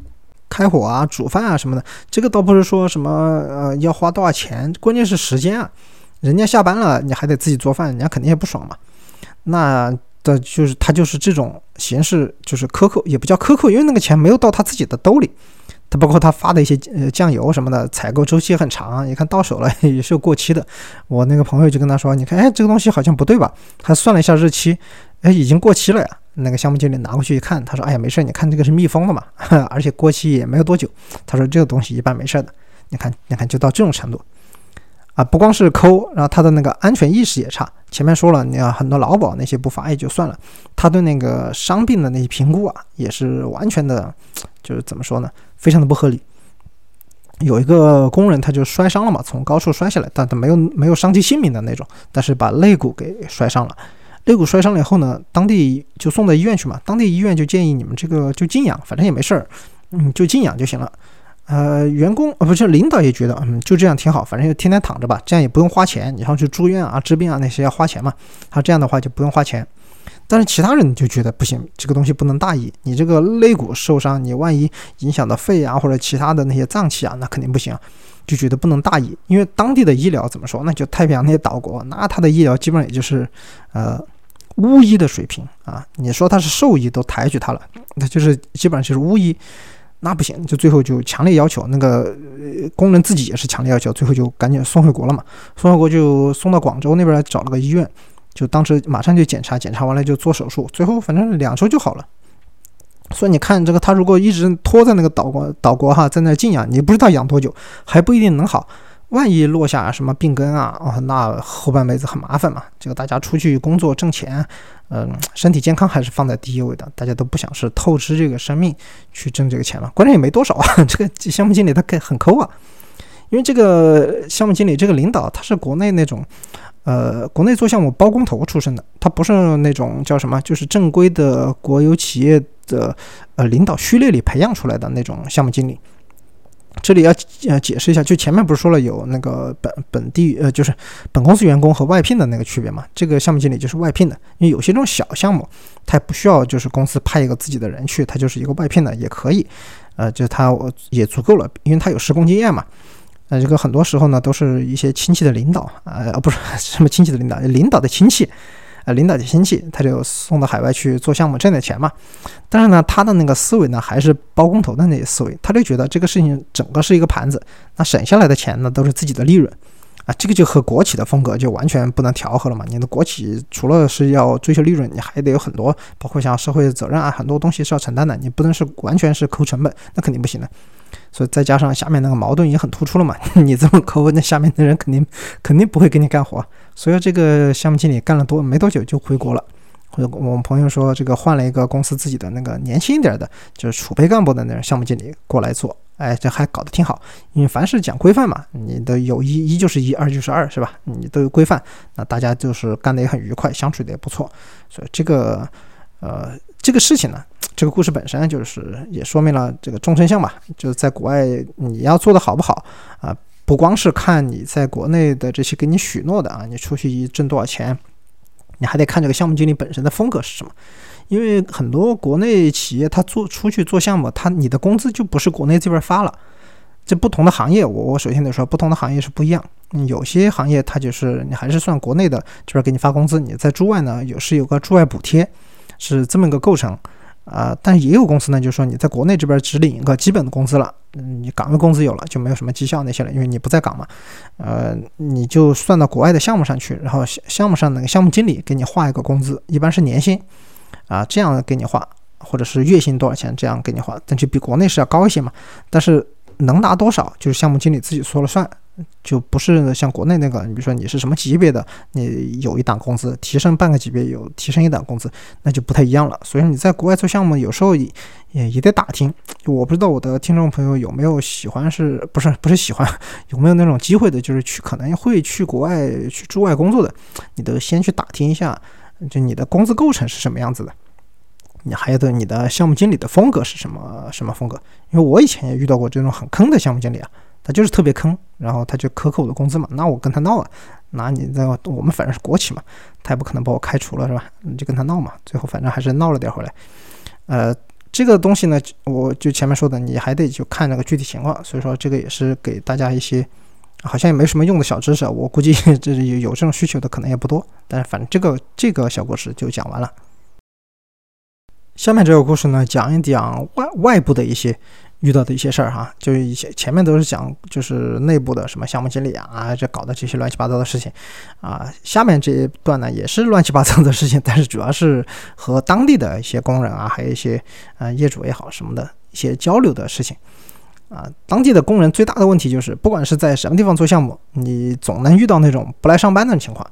开火啊、煮饭啊什么的，这个倒不是说什么要花多少钱，关键是时间啊。人家下班了，你还得自己做饭，人家肯定也不爽嘛。那的就是他就是这种形式，就是克扣，也不叫克扣，因为那个钱没有到他自己的兜里。他包括他发的一些酱油什么的，采购周期很长，也看到手了也是有过期的。我那个朋友就跟他说：“你看，这个东西好像不对吧？”他算了一下日期，已经过期了呀。那个项目经理拿过去一看，他说：“哎呀，没事，你看这个是密封的嘛，而且过期也没有多久。”他说：“这个东西一般没事的。”你看，就到这种程度啊！不光是抠，然后他的那个安全意识也差。前面说了，你看很多劳保那些不罚也就算了，他对那个伤病的那些评估啊，也是完全的，就是怎么说呢，非常的不合理。有一个工人他就摔伤了嘛，从高处摔下来，但他没有伤及性命的那种，但是把肋骨给摔伤了。肋骨摔伤了以后呢，当地就送到医院去嘛。当地医院就建议你们这个就静养，反正也没事儿，就静养就行了。员工不是领导也觉得就这样挺好，反正就天天躺着吧，这样也不用花钱。你要去住院啊、治病啊那些要花钱嘛，他这样的话就不用花钱。但是其他人就觉得不行，这个东西不能大意，你这个肋骨受伤，你万一影响到肺啊或者其他的那些脏器啊，那肯定不行，就觉得不能大意。因为当地的医疗怎么说，那就太平洋那些岛国，那他的医疗基本上也就是巫医的水平啊，你说他是兽医都抬举他了，那就是基本上就是巫医，那不行，就最后就强烈要求那个工人自己也是强烈要求，最后就赶紧送回国了嘛。送回国就送到广州那边找了个医院，就当时马上就检查完了就做手术，最后反正2周就好了。所以你看这个，他如果一直拖在那个岛国哈，在那静养，你不知道养多久，还不一定能好。万一落下什么病根啊，那后半辈子很麻烦嘛。这个大家出去工作挣钱，身体健康还是放在第一位的，大家都不想是透支这个生命去挣这个钱嘛。关键也没多少啊，这个项目经理他很抠啊，因为这个项目经理这个领导他是国内那种。国内做项目包工头出身的，他不是那种叫什么，就是正规的国有企业的领导序列里培养出来的那种项目经理。这里要解释一下，就前面不是说了有那个本地就是本公司员工和外聘的那个区别嘛？这个项目经理就是外聘的，因为有些这种小项目，他也不需要就是公司派一个自己的人去，他就是一个外聘的也可以，就他也足够了，因为他有施工经验嘛。这个很多时候呢，都是一些亲戚的领导不是什么亲戚的领导，领导的亲戚，他就送到海外去做项目挣点钱嘛。但是呢，他的那个思维呢，还是包工头的那些思维，他就觉得这个事情整个是一个盘子，那省下来的钱呢，都是自己的利润啊。这个就和国企的风格就完全不能调和了嘛。你的国企除了是要追求利润，你还得有很多，包括像社会责任啊，很多东西是要承担的，你不能是完全是抠成本，那肯定不行的。所以再加上下面那个矛盾也很突出了嘛，你这么抠，那下面的人肯定不会给你干活。所以这个项目经理干了没多久就回国了，我们朋友说这个换了一个公司自己的那个年轻一点的，就是储备干部的那种项目经理过来做，哎，这还搞得挺好。因为凡是讲规范嘛，你的有一就是一，二就是二，是吧？你都有规范，那大家就是干得也很愉快，相处得也不错。所以这个事情呢，这个故事本身就是也说明了这个众生相吧，就是在国外你要做得好不好啊，不光是看你在国内的这些给你许诺的啊，你出去挣多少钱，你还得看这个项目经理本身的风格是什么。因为很多国内企业他做出去做项目，你的工资就不是国内这边发了。这不同的行业，我首先得说不同的行业是不一样。有些行业它就是你还是算国内的这边给你发工资，你在驻外呢有个驻外补贴，是这么一个构成。但也有公司呢，就是说你在国内这边只领一个基本的工资了，你岗位工资有了就没有什么绩效那些了，因为你不在岗嘛。你就算到国外的项目上去，然后项目上那个项目经理给你划一个工资，一般是年薪啊，这样给你划，或者是月薪多少钱这样给你划，但就比国内是要高一些嘛。但是能拿多少就是项目经理自己说了算，就不是像国内那个，你比如说你是什么级别的，你有一档工资，提升半个级别有提升一档工资，那就不太一样了。所以你在国外做项目，有时候也得打听。我不知道我的听众朋友有没有喜欢不是喜欢，有没有那种机会的，就是可能会去国外去驻外工作的，你得先去打听一下，就你的工资构成是什么样子的。你还有你的项目经理的风格是什么风格？因为我以前也遇到过这种很坑的项目经理啊，他就是特别坑，然后他就克扣我的工资嘛，那我跟他闹啊，那你在我们反正是国企嘛，他也不可能把我开除了是吧？你就跟他闹嘛，最后反正还是闹了点回来。这个东西呢，我就前面说的，你还得就看那个具体情况，所以说这个也是给大家一些好像也没什么用的小知识，我估计这有这种需求的可能也不多，但是反正这个小故事就讲完了。下面这个故事呢，讲一讲外部的一些遇到的一些事儿哈，就是以前前面都是讲就是内部的什么项目经理啊，这搞的这些乱七八糟的事情啊。下面这一段呢也是乱七八糟的事情，但是主要是和当地的一些工人啊，还有一些业主也好什么的一些交流的事情啊。当地的工人最大的问题就是，不管是在什么地方做项目，你总能遇到那种不来上班的情况。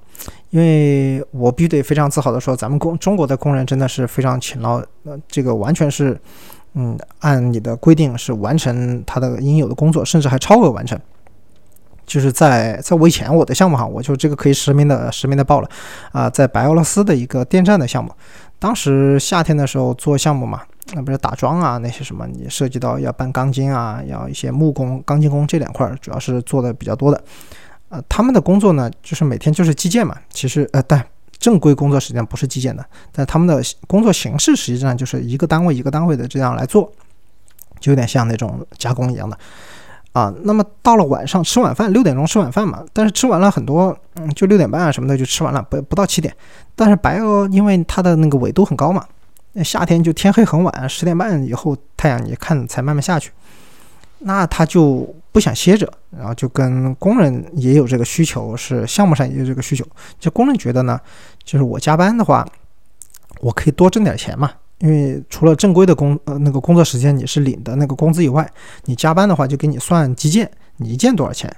因为我必须得非常自豪的说，咱们中国的工人真的是非常勤劳，这个完全是。按你的规定是完成他的应有的工作，甚至还超额完成。就是在我以前我的项目哈，我就这个可以实名的报了啊，在白俄罗斯的一个电站的项目，当时夏天的时候做项目嘛，那不是打桩啊那些什么，你涉及到要搬钢筋啊，要一些木工、钢筋工这两块主要是做的比较多的。他们的工作呢，就是每天就是计件嘛，其实但。正规工作实际上不是计件的，但他们的工作形式实际上就是一个单位一个单位的这样来做，就有点像那种加工一样的啊。那么到了晚上吃晚饭，6点钟吃晚饭嘛，但是吃完了很多，就6点半啊什么的就吃完了，不到7点。但是白俄因为它的那个纬度很高嘛，夏天就天黑很晚，10点半以后太阳你看才慢慢下去，那他就不想歇着，然后就跟工人也有这个需求，是项目上也有这个需求。就工人觉得呢，就是我加班的话，我可以多挣点钱嘛，因为除了正规的那个工作时间你是领的那个工资以外，你加班的话就给你算计件，你一件多少钱。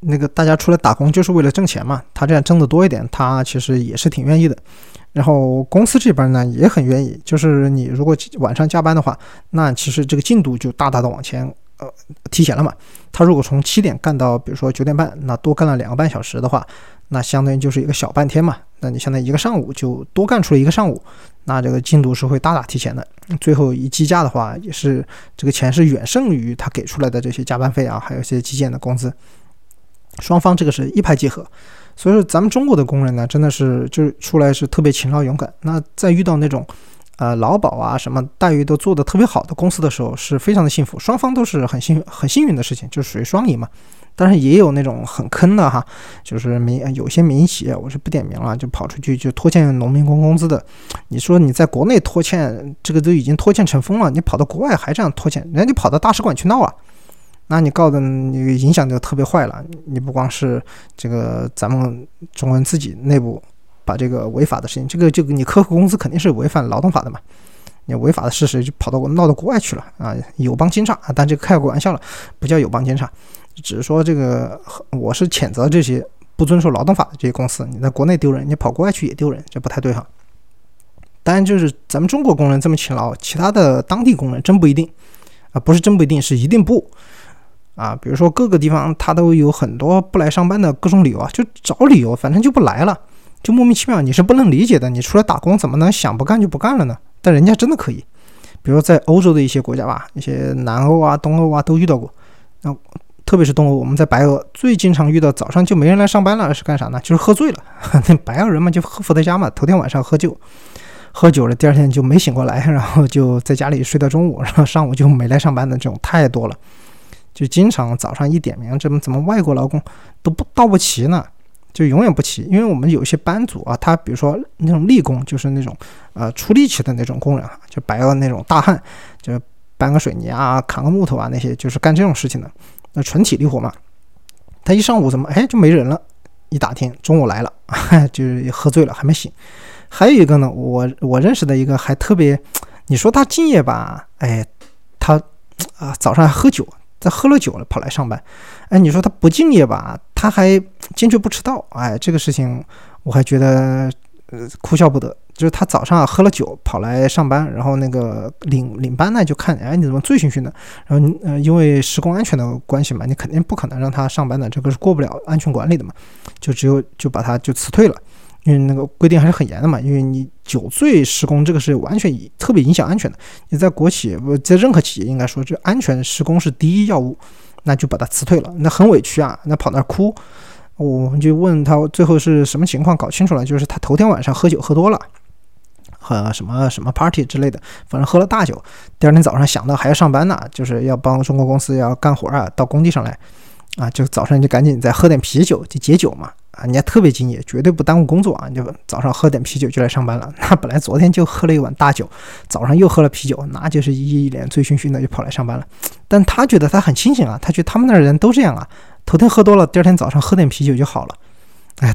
那个大家出来打工就是为了挣钱嘛，他这样挣得多一点，他其实也是挺愿意的。然后公司这边呢也很愿意，就是你如果晚上加班的话，那其实这个进度就大大的往前。提前了嘛，他如果从7点干到比如说9点半，那多干了2个半小时的话，那相当于就是一个小半天嘛，那你相当于一个上午就多干出了一个上午，那这个进度是会大大提前的。最后一计价的话，也是这个钱是远胜于他给出来的这些加班费啊，还有一些计件的工资，双方这个是一拍即合。所以说咱们中国的工人呢，真的是就是出来是特别勤劳勇敢，那在遇到那种劳保啊什么待遇都做得特别好的公司的时候，是非常的幸福，双方都是很幸运的事情，就是属于双赢嘛。但是也有那种很坑的哈，就是有些民营企业，我是不点名了，就跑出去就拖欠农民工工资的。你说你在国内拖欠这个都已经拖欠成风了，你跑到国外还这样拖欠，人家就跑到大使馆去闹了，那你告的你影响就特别坏了。你不光是这个咱们中国人自己内部把这个违法的事情，这个你克扣工资肯定是违反劳动法的嘛，你违法的事实就跑到闹到国外去了啊，友邦奸诈啊！但这个开个玩笑了，不叫友邦奸诈，只是说这个我是谴责这些不遵守劳动法的这些公司，你在国内丢人，你跑国外去也丢人，这不太对哈。当然就是咱们中国工人这么勤劳，其他的当地工人真不一定啊，不是真不一定，是一定不啊。比如说各个地方他都有很多不来上班的各种理由啊，就找理由，反正就不来了，就莫名其妙，你是不能理解的。你除了打工怎么能想不干就不干了呢？但人家真的可以。比如在欧洲的一些国家吧，一些南欧啊、东欧啊都遇到过。那特别是东欧，我们在白俄最经常遇到，早上就没人来上班了，是干啥呢？就是喝醉了。那白俄人嘛，就喝伏特加嘛，头天晚上喝酒，喝酒了，第二天就没醒过来，然后就在家里睡到中午，然后上午就没来上班的这种太多了。就经常早上一点名，怎么外国劳工都不到不齐呢？就永远不齐，因为我们有些班组啊，他比如说那种力工，就是那种出力气的那种工人啊，就白俄那种大汉，就搬个水泥啊、扛个木头啊那些，就是干这种事情的。那纯体力活嘛，他一上午怎么就没人了？一打听中午来了，就是喝醉了还没醒。还有一个呢，我认识的一个还特别，你说他敬业吧，他早上还喝酒，他喝了酒了跑来上班，你说他不敬业吧，他还坚决不迟到，这个事情我还觉得哭笑不得。就是他早上喝了酒跑来上班，然后那个领班呢就看你怎么醉醺醺的，然后因为施工安全的关系嘛，你肯定不可能让他上班的，这个是过不了安全管理的嘛，就把他就辞退了，因为那个规定还是很严的嘛，因为你酒醉施工这个是完全特别影响安全的。你在国企，在任何企业应该说，这安全施工是第一要务，那就把他辞退了，那很委屈啊，那跑那哭。我们就问他最后是什么情况，搞清楚了，就是他头天晚上喝酒喝多了，什么 party 之类的，反正喝了大酒。第二天早上想到还要上班呢，就是要帮中国公司要干活啊，到工地上来啊，就早上就赶紧再喝点啤酒就解酒嘛。人家特别敬业，绝对不耽误工作啊！就早上喝点啤酒就来上班了。那本来昨天就喝了一碗大酒，早上又喝了啤酒，那就是一脸醉醺醺的就跑来上班了。但他觉得他很清醒啊，他觉得他们那人都这样啊，头天喝多了，第二天早上喝点啤酒就好了。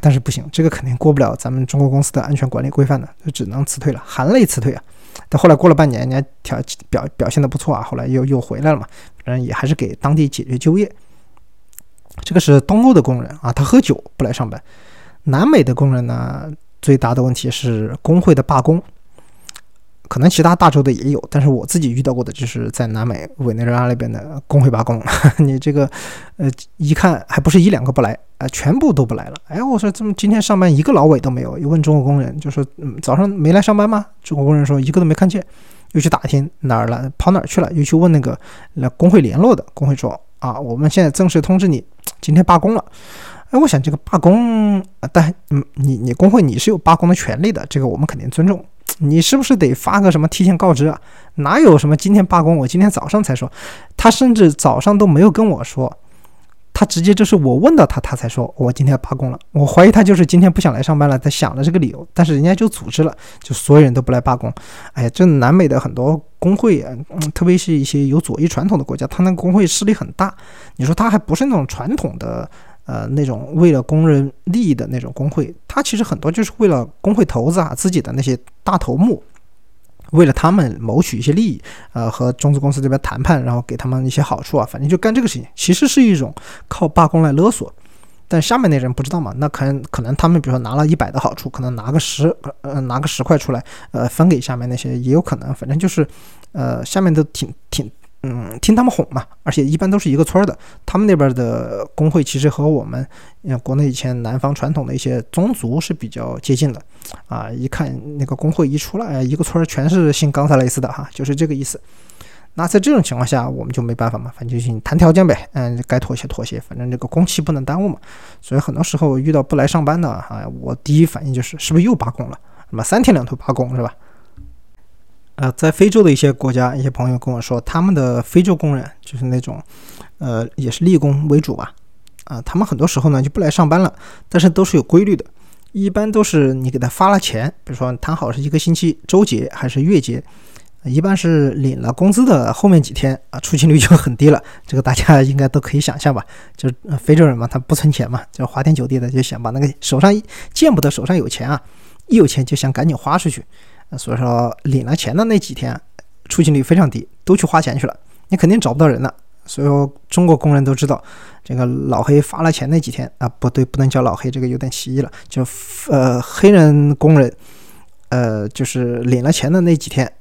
但是不行，这个肯定过不了咱们中国公司的安全管理规范的，就只能辞退了，含泪辞退啊。但后来过了半年，人家表现的不错啊，后来又回来了嘛，反正也还是给当地解决就业。这个是东欧的工人啊，他喝酒不来上班。南美的工人呢，最大的问题是工会的罢工，可能其他大洲的也有，但是我自己遇到过的就是在南美委内瑞拉那边的工会罢工。你这个一看还不是一两个不来啊，全部都不来了。我说这么今天上班一个老委都没有，一问中国工人就说早上没来上班吗？中国工人说一个都没看见，又去打听哪儿了，跑哪儿去了，又去问那个工会联络的，工会说我们现在正式通知你，今天罢工了。我想这个罢工，但你工会你是有罢工的权利的，这个我们肯定尊重。你是不是得发个什么提前告知啊？哪有什么今天罢工，我今天早上才说，他甚至早上都没有跟我说，他直接就是我问到他才说我今天罢工了。我怀疑他就是今天不想来上班了，他想了这个理由，但是人家就组织了，就所有人都不来罢工。这南美的很多工会，特别是一些有左翼传统的国家，他那个工会势力很大。你说他还不是那种传统的那种为了工人利益的那种工会，他其实很多就是为了工会头子啊，自己的那些大头目，为了他们谋取一些利益，和中资公司这边谈判，然后给他们一些好处啊，反正就干这个事情，其实是一种靠罢工来勒索。但下面那人不知道嘛，那可能他们比如说拿了100的好处，可能拿个10块出来，分给下面那些也有可能，反正就是，下面都听他们哄嘛，而且一般都是一个村的。他们那边的工会其实和我们国内以前南方传统的一些宗族是比较接近的啊。一看那个工会一出来，一个村全是姓冈萨雷斯的哈，就是这个意思。那在这种情况下，我们就没办法嘛，反正就谈条件呗，该妥协，反正这个工期不能耽误嘛。所以很多时候遇到不来上班的我第一反应就是是不是又罢工了？什么3天2头罢工是吧？在非洲的一些国家，一些朋友跟我说，他们的非洲工人就是那种，也是力工为主吧，他们很多时候呢就不来上班了，但是都是有规律的，一般都是你给他发了钱，比如说谈好是一个星期周结还是月结，一般是领了工资的后面几天出勤率就很低了，这个大家应该都可以想象吧，就是非洲人嘛，他不存钱嘛，就花天酒地的，就想把那个手上见不得手上有钱啊，一有钱就想赶紧花出去。所以说领了钱的那几天出勤率非常低，都去花钱去了，你肯定找不到人了。所以说中国工人都知道，这个老黑发了钱那几天不对，不能叫老黑，这个有点歧义了，就黑人工人就是领了钱的那几天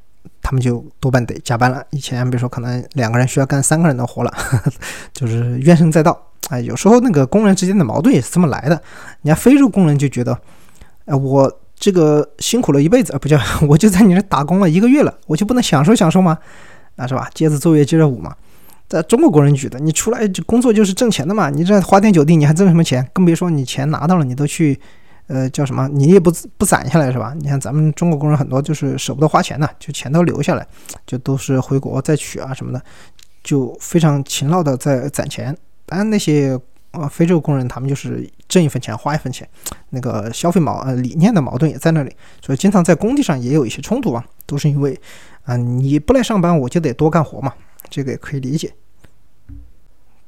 他们就多半得加班了。以前比如说可能2个人需要干3个人的活了，呵呵，就是怨声载道。有时候那个工人之间的矛盾也是这么来的。人家非洲工人就觉得，我这个辛苦了一辈子，不叫我就在你这打工了1个月了，我就不能享受享受吗？是吧？接着奏乐接着舞嘛。在中国人觉得你出来工作就是挣钱的嘛，你这花天酒地你还挣什么钱？更别说你钱拿到了你都去叫什么，你也不攒下来，是吧？你看咱们中国工人很多就是舍不得花钱呢，就钱都留下来，就都是回国再取啊什么的，就非常勤劳的在攒钱。当然那些非洲工人他们就是挣一分钱花一分钱，那个消费理念的矛盾也在那里，所以经常在工地上也有一些冲突啊，都是因为你不来上班我就得多干活嘛，这个也可以理解。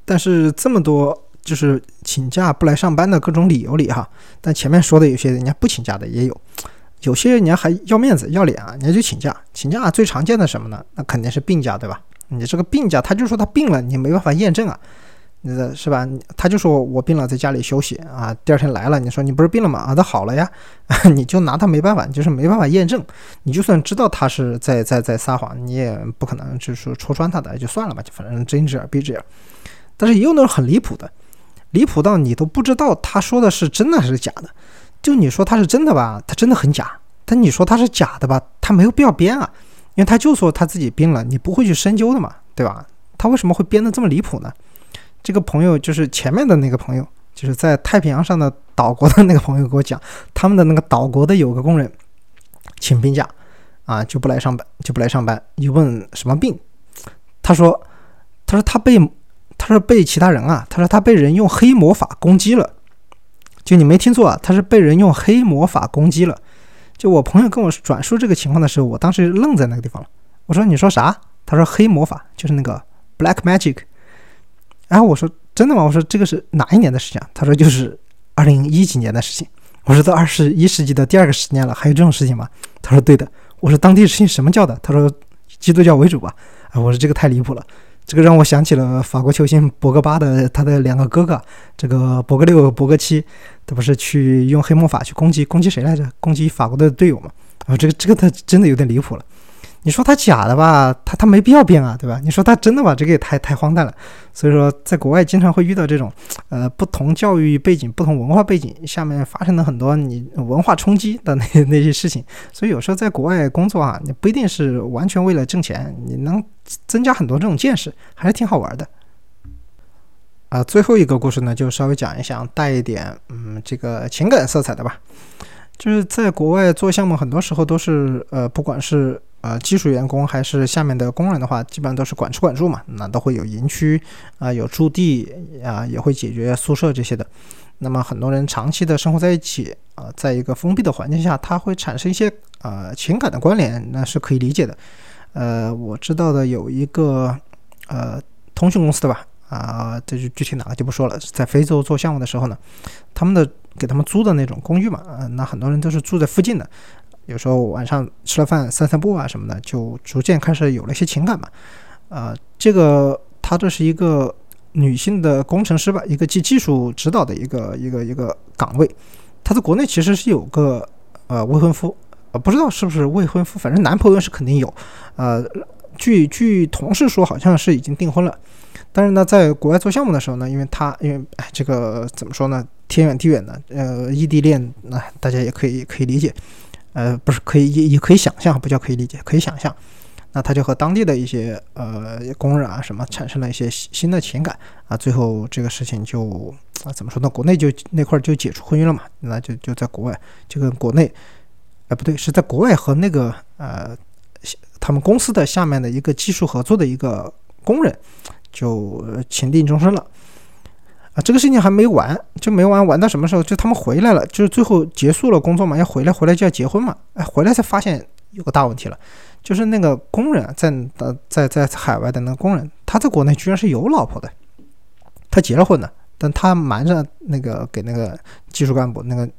但是这么多就是请假不来上班的各种理由里哈，但前面说的有些人家不请假的也有，有些人家还要面子要脸啊，人家就请假。请假最常见的什么呢？那肯定是病假，对吧？你这个病假他就说他病了，你没办法验证啊，是吧？他就说我病了在家里休息啊，第二天来了你说你不是病了吗？啊，他好了呀，你就拿他没办法，就是没办法验证。你就算知道他是在撒谎，你也不可能就是戳穿他的，就算了吧，就反正睁一只眼闭一只眼。但是也有那种很离谱的，离谱到你都不知道他说的是真的还是假的。就你说他是真的吧，他真的很假；但你说他是假的吧，他没有必要编啊，因为他就说他自己病了，你不会去深究的嘛，对吧？他为什么会编得这么离谱呢？这个朋友就是前面的那个朋友，就是在太平洋上的岛国的那个朋友给我讲，他们的那个岛国的有个工人请病假啊，就不来上班。一问什么病，他说他被其他人啊，他说他被人用黑魔法攻击了。就你没听错啊，他是被人用黑魔法攻击了。就我朋友跟我转述这个情况的时候，我当时愣在那个地方了。我说你说啥？他说黑魔法就是那个 black magic。然后我说真的吗？我说这个是哪一年的事情啊？他说就是2010几年的事情。我说都21世纪的第2个10年了，还有这种事情吗？他说对的。我说当地是信什么教的？他说基督教为主吧。我说这个太离谱了，这个让我想起了法国球星博格巴的他的2个哥哥，这个博格6、博格7，他不是去用黑魔法去攻击谁来着？攻击法国的队友嘛。啊，这个他真的有点离谱了。你说他假的吧，他没必要变啊，对吧？你说他真的吧，这个也太荒诞了。所以说在国外经常会遇到这种不同教育背景不同文化背景下面发生了很多你文化冲击的那些事情。所以有时候在国外工作啊，你不一定是完全为了挣钱，你能增加很多这种见识，还是挺好玩的。最后一个故事呢，就稍微讲一下带一点这个情感色彩的吧。就是在国外做项目很多时候都是不管是技术员工还是下面的工人的话，基本上都是管吃管住嘛，那都会有营区有驻地也会解决宿舍这些的。那么很多人长期的生活在一起在一个封闭的环境下，它会产生一些情感的关联，那是可以理解的。我知道的有一个通讯公司的吧，这就具体哪个就不说了。在非洲做项目的时候呢，他们的给他们租的那种公寓嘛，那很多人都是住在附近的。有时候晚上吃了饭散散步啊什么的，就逐渐开始有了一些情感嘛。这个她这是一个女性的工程师吧，一个技术指导的一个岗位。她在国内其实是有个未婚夫，不知道是不是未婚夫，反正男朋友是肯定有。据同事说好像是已经订婚了。但是呢，在国外做项目的时候呢，因为这个怎么说呢，天远地远的异地恋，大家也可以理解。不是可以也可以想象，不叫可以理解，可以想象。那他就和当地的一些工人啊什么产生了一些新的情感啊，最后这个事情就怎么说呢？国内就那块就解除婚姻了嘛，那就在国外就跟国内，不对，是在国外和那个他们公司的下面的一个技术合作的一个工人就情定终身了。这个事情还没完，玩到什么时候？就他们回来了，就是最后结束了工作嘛，要回来就要结婚嘛。回来才发现有个大问题了，就是那个工人在海外的那个工人，他在国内居然是有老婆的，他结了婚的，但他瞒着那个给那个技术干部那个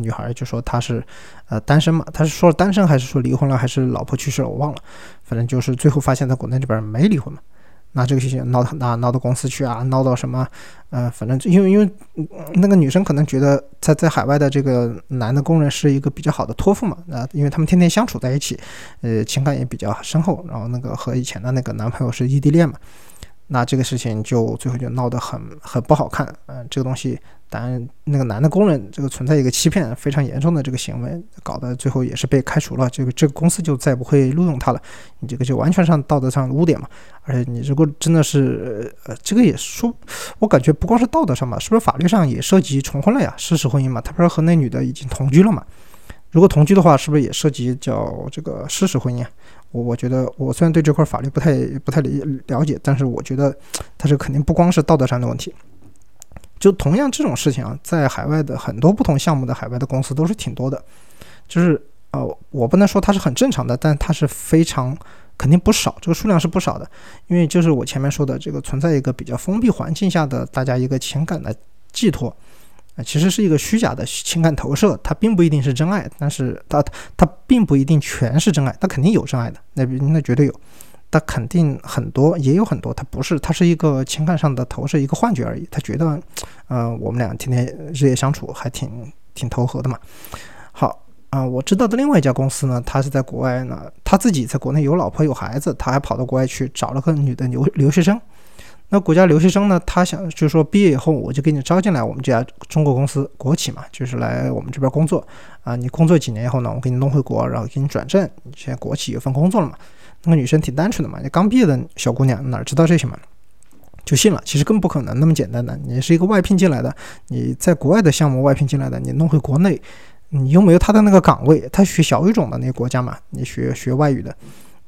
女孩就说他是单身嘛，他是说单身还是说离婚了，还是老婆去世了我忘了，反正就是最后发现在国内这边没离婚嘛。拿这个事情闹到公司去啊，闹到什么反正因为那个女生可能觉得在海外的这个男的工人是一个比较好的托付嘛，因为他们天天相处在一起，情感也比较深厚，然后那个和以前的那个男朋友是异地恋嘛，那这个事情就最后就闹得很不好看。这个东西当然那个男的工人这个存在一个欺骗非常严重的这个行为，搞得最后也是被开除了，这个公司就再不会录用他了，你这个就完全上道德上的污点嘛。而且你如果真的是这个也说，我感觉不光是道德上吧，是不是法律上也涉及重婚了呀，事实婚姻嘛，他不是和那女的已经同居了嘛，如果同居的话是不是也涉及叫这个事实婚姻啊？我觉得我虽然对这块法律不太了解，但是我觉得它这肯定不光是道德上的问题。就同样这种事情啊，在海外的很多不同项目的海外的公司都是挺多的，就是我不能说它是很正常的，但它是非常肯定不少，这个数量是不少的。因为就是我前面说的这个存在一个比较封闭环境下的大家一个情感的寄托，其实是一个虚假的情感投射，它并不一定是真爱，但是它并不一定全是真爱，它肯定有真爱的，那绝对有，它肯定很多，也有很多它不是，它是一个情感上的投射，一个幻觉而已，他觉得我们俩天天日夜相处还挺投合的嘛。好我知道的另外一家公司呢，他是在国外呢，他自己在国内有老婆有孩子，他还跑到国外去找了个女的留学生。那国家留学生呢，他想就是说毕业以后我就给你招进来我们这家中国公司国企嘛，就是来我们这边工作啊，你工作几年以后呢，我给你弄回国，然后给你转正，你现在国企有份工作了嘛。那个女生挺单纯的嘛，你刚毕业的小姑娘哪知道这些嘛，就信了，其实更不可能那么简单的，你是一个外聘进来的，你在国外的项目外聘进来的，你弄回国内，你又没有他的那个岗位，他学小语种的那个国家嘛，你学外语的，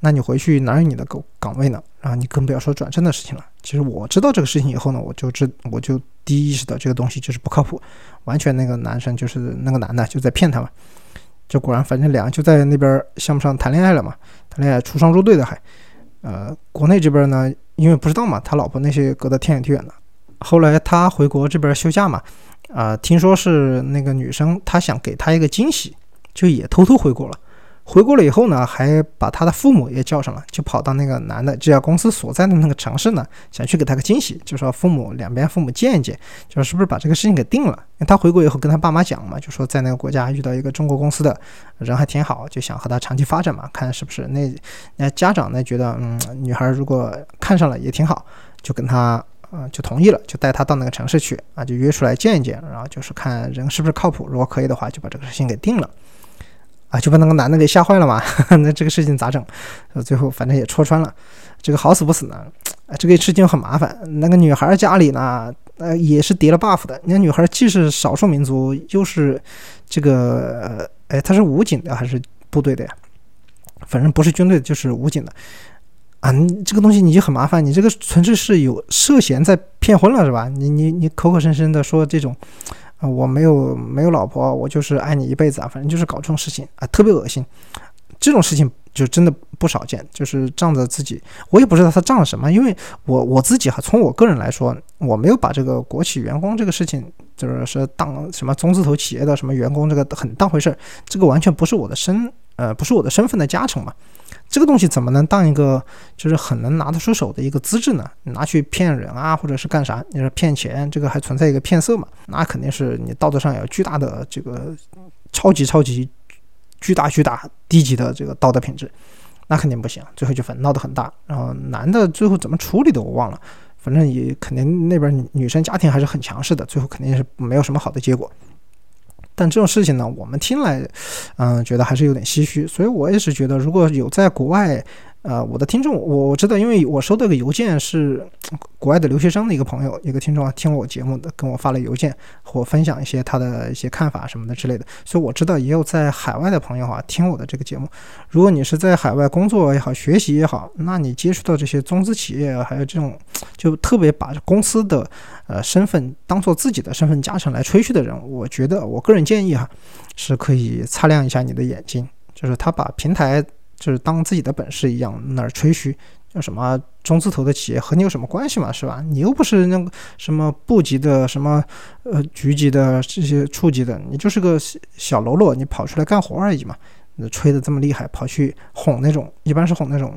那你回去哪有你的岗位呢？然后你更不要说转正的事情了。其实我知道这个事情以后呢，我就第一意识到这个东西就是不靠谱，完全那个男生就是那个男的就在骗他嘛。就果然反正俩就在那边项目上谈恋爱了嘛，谈恋爱出双入对的还。国内这边呢，因为不知道嘛，他老婆那些隔得天远地远的。后来他回国这边休假嘛，听说是那个女生她想给他一个惊喜，就也偷偷回国了。回国了以后呢，还把他的父母也叫上了，就跑到那个男的这家公司所在的那个城市呢，想去给他个惊喜，就说两边父母见一见，就说是不是把这个事情给定了。因为他回国以后跟他爸妈讲嘛，就说在那个国家遇到一个中国公司的人还挺好，就想和他长期发展嘛，看是不是那家长呢觉得女孩如果看上了也挺好，就跟他就同意了，就带他到那个城市去啊，就约出来见一见，然后就是看人是不是靠谱，如果可以的话，就把这个事情给定了。就把那个男的给吓坏了嘛，那这个事情咋整？最后反正也戳穿了，这个好死不死呢，这个事情很麻烦。那个女孩家里呢，也是叠了 buff 的。那女孩既是少数民族，又是这个，她是武警的还是部队的呀？反正不是军队，就是武警的。这个东西你就很麻烦，你这个纯粹是有涉嫌在骗婚了是吧？你口口声声的说这种。我没有老婆，我就是爱你一辈子啊，反正就是搞这种事情啊，特别恶心。这种事情就真的不少见，就是仗着自己，我也不知道他仗着什么，因为我自己从我个人来说，我没有把这个国企员工这个事情就是当什么中字头企业的什么员工这个很当回事，这个完全不是我的身份的加成嘛。这个东西怎么能当一个就是很能拿得出手的一个资质呢？拿去骗人啊，或者是干啥？你说骗钱，这个还存在一个骗色嘛？那肯定是你道德上有巨大的这个超级巨大低级的这个道德品质，那肯定不行。最后就闹得很大，然后男的最后怎么处理的我忘了，反正也肯定那边女生家庭还是很强势的，最后肯定是没有什么好的结果。但这种事情呢，我们听来觉得还是有点唏嘘，所以我也是觉得如果有在国外我的听众，我知道，因为我收到一个邮件是国外的留学生的一个朋友，一个听众听我节目的跟我发了邮件，和我分享一些他的一些看法什么的之类的，所以我知道也有在海外的朋友听我的这个节目。如果你是在海外工作也好学习也好，那你接触到这些中资企业还有这种就特别把公司的身份当做自己的身份加成来吹嘘的人，我觉得我个人建议是可以擦亮一下你的眼睛，就是他把平台就是当自己的本事一样那儿吹嘘，叫什么中字头的企业和你有什么关系嘛，是吧？你又不是那个什么部级的什么局级的这些处级的，你就是个小喽啰，你跑出来干活而已嘛。吹得这么厉害，跑去哄那种，一般是哄那种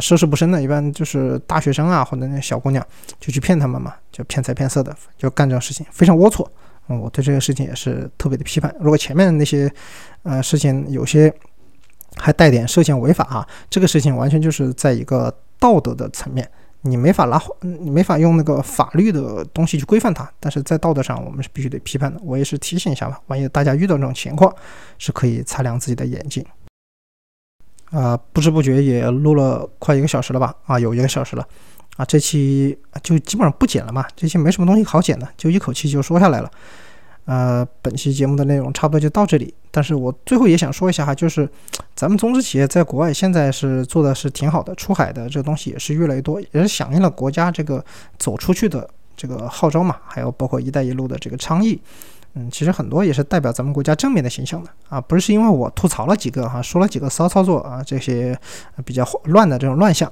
涉世不深的，一般就是大学生啊或者那小姑娘，就去骗他们嘛，就骗财骗色的，就干这种事情，非常龌龊。我对这个事情也是特别的批判。如果前面那些事情有些还带点涉嫌违法啊，这个事情完全就是在一个道德的层面，你没法用那个法律的东西去规范它，但是在道德上我们是必须得批判的。我也是提醒一下吧，万一大家遇到这种情况，是可以擦亮自己的眼睛。不知不觉也录了快1个小时了吧？有1个小时了。这期就基本上不剪了嘛，这期没什么东西好剪的，就一口气就说下来了。本期节目的内容差不多就到这里，但是我最后也想说一下哈，就是咱们中资企业在国外现在是做的是挺好的，出海的这个东西也是越来越多，也是响应了国家这个走出去的这个号召嘛，还有包括一带一路的这个倡议。其实很多也是代表咱们国家正面的形象的不是因为我吐槽了几个说了几个骚操作这些比较乱的这种乱象，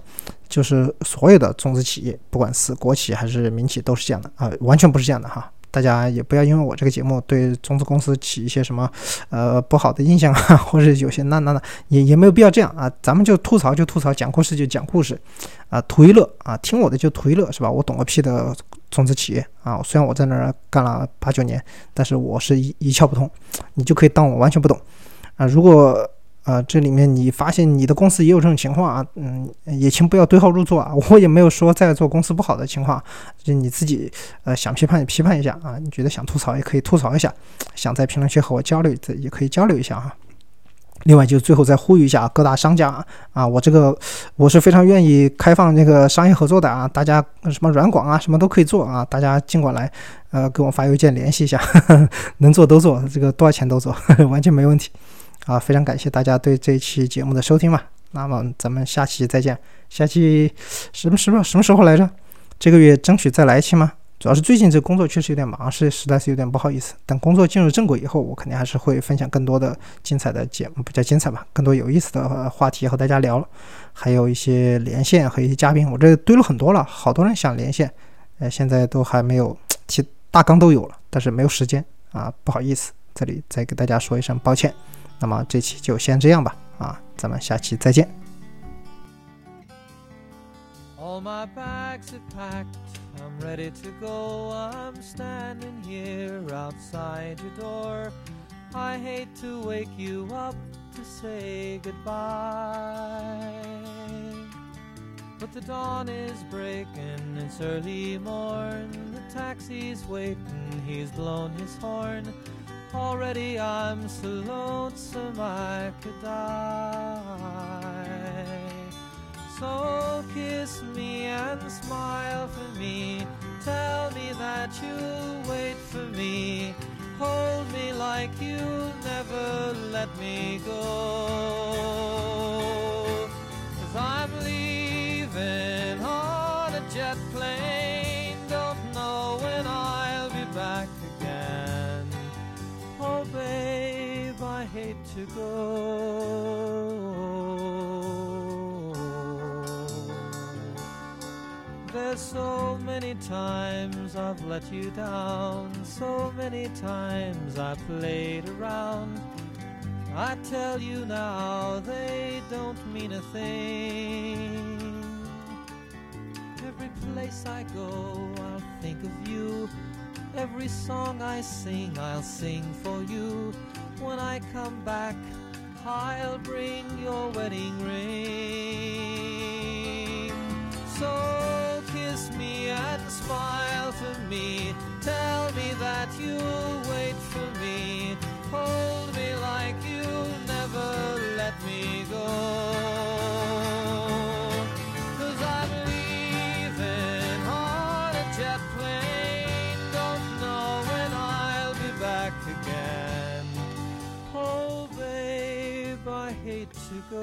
就是所有的中资企业，不管是国企还是民企，都是这样的完全不是这样的哈。大家也不要因为我这个节目对中资公司起一些什么不好的印象或者有些那也没有必要这样咱们就吐槽就吐槽，讲故事就讲故事图一乐听我的就图一乐，是吧？我懂个屁的中资企业虽然我在那儿干了8、9年，但是我是一窍不通，你就可以当我完全不懂如果这里面你发现你的公司也有这种情况也请不要对号入座我也没有说在做公司不好的情况，就你自己想批判也批判一下你觉得想吐槽也可以吐槽一下，想在评论区和我交流也可以交流一下另外就最后再呼吁一下各大商家我是非常愿意开放这个商业合作的大家什么软广什么都可以做大家尽管来给我发邮件联系一下能做都做，这个多少钱都做完全没问题非常感谢大家对这一期节目的收听嘛，那么咱们下期再见。下期什么时候来着？这个月争取再来一期吗？主要是最近这工作确实有点忙，实在是有点不好意思。等工作进入正轨以后，我肯定还是会分享更多的精彩的节目，比较精彩吧，更多有意思的话题和大家聊了，还有一些连线和一些嘉宾，我这堆了很多了，好多人想连线，现在都还没有，其大纲都有了，但是没有时间不好意思，这里再给大家说一声抱歉。那么这期就先这样吧咱们下期再见。 All my bags are packed, I'm ready to go. I'm standing here outside your door. I hate to wake you up to say goodbye, but the dawn is breaking, it's early morn. The taxi's waiting, he's blown his horn.Already I'm so lonesome I could die. So kiss me and smile for me, tell me that you'll wait for me, hold me like you'll never let me go. 'Cause I'm leaving on a jet plane, don't know when I'll be back.Babe, I hate to go. There's so many times I've let you down, so many times I played around. I tell you now, they don't mean a thing. Every place I go, I'll think of you.Every song I sing, I'll sing for you. When I come back, I'll bring your wedding ring. So kiss me and smile for me, tell me that you'll wait for me, hold me like you'll never let me go. 'Cause I'm leaving on a jet plane.I hate to go.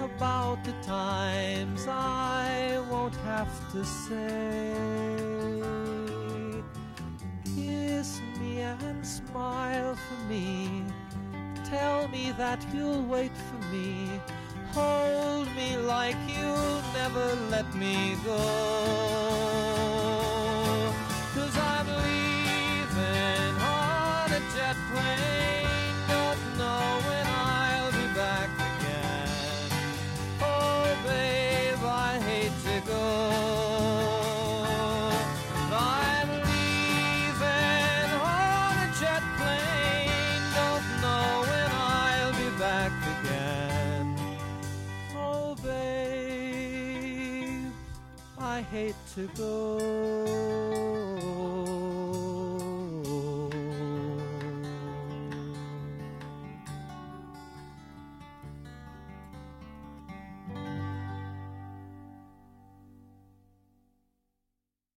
about the times I won't have to say. Kiss me and smile for me. Tell me that you'll wait for me. Hold me like you'll never let me go. 'Cause I'm leaving on a jet plane. Don't know when I'll be back again. Oh babe, I hate to go. I'm leaving on a jet plane. Don't know when I'll be back again. Oh babe, I hate to go.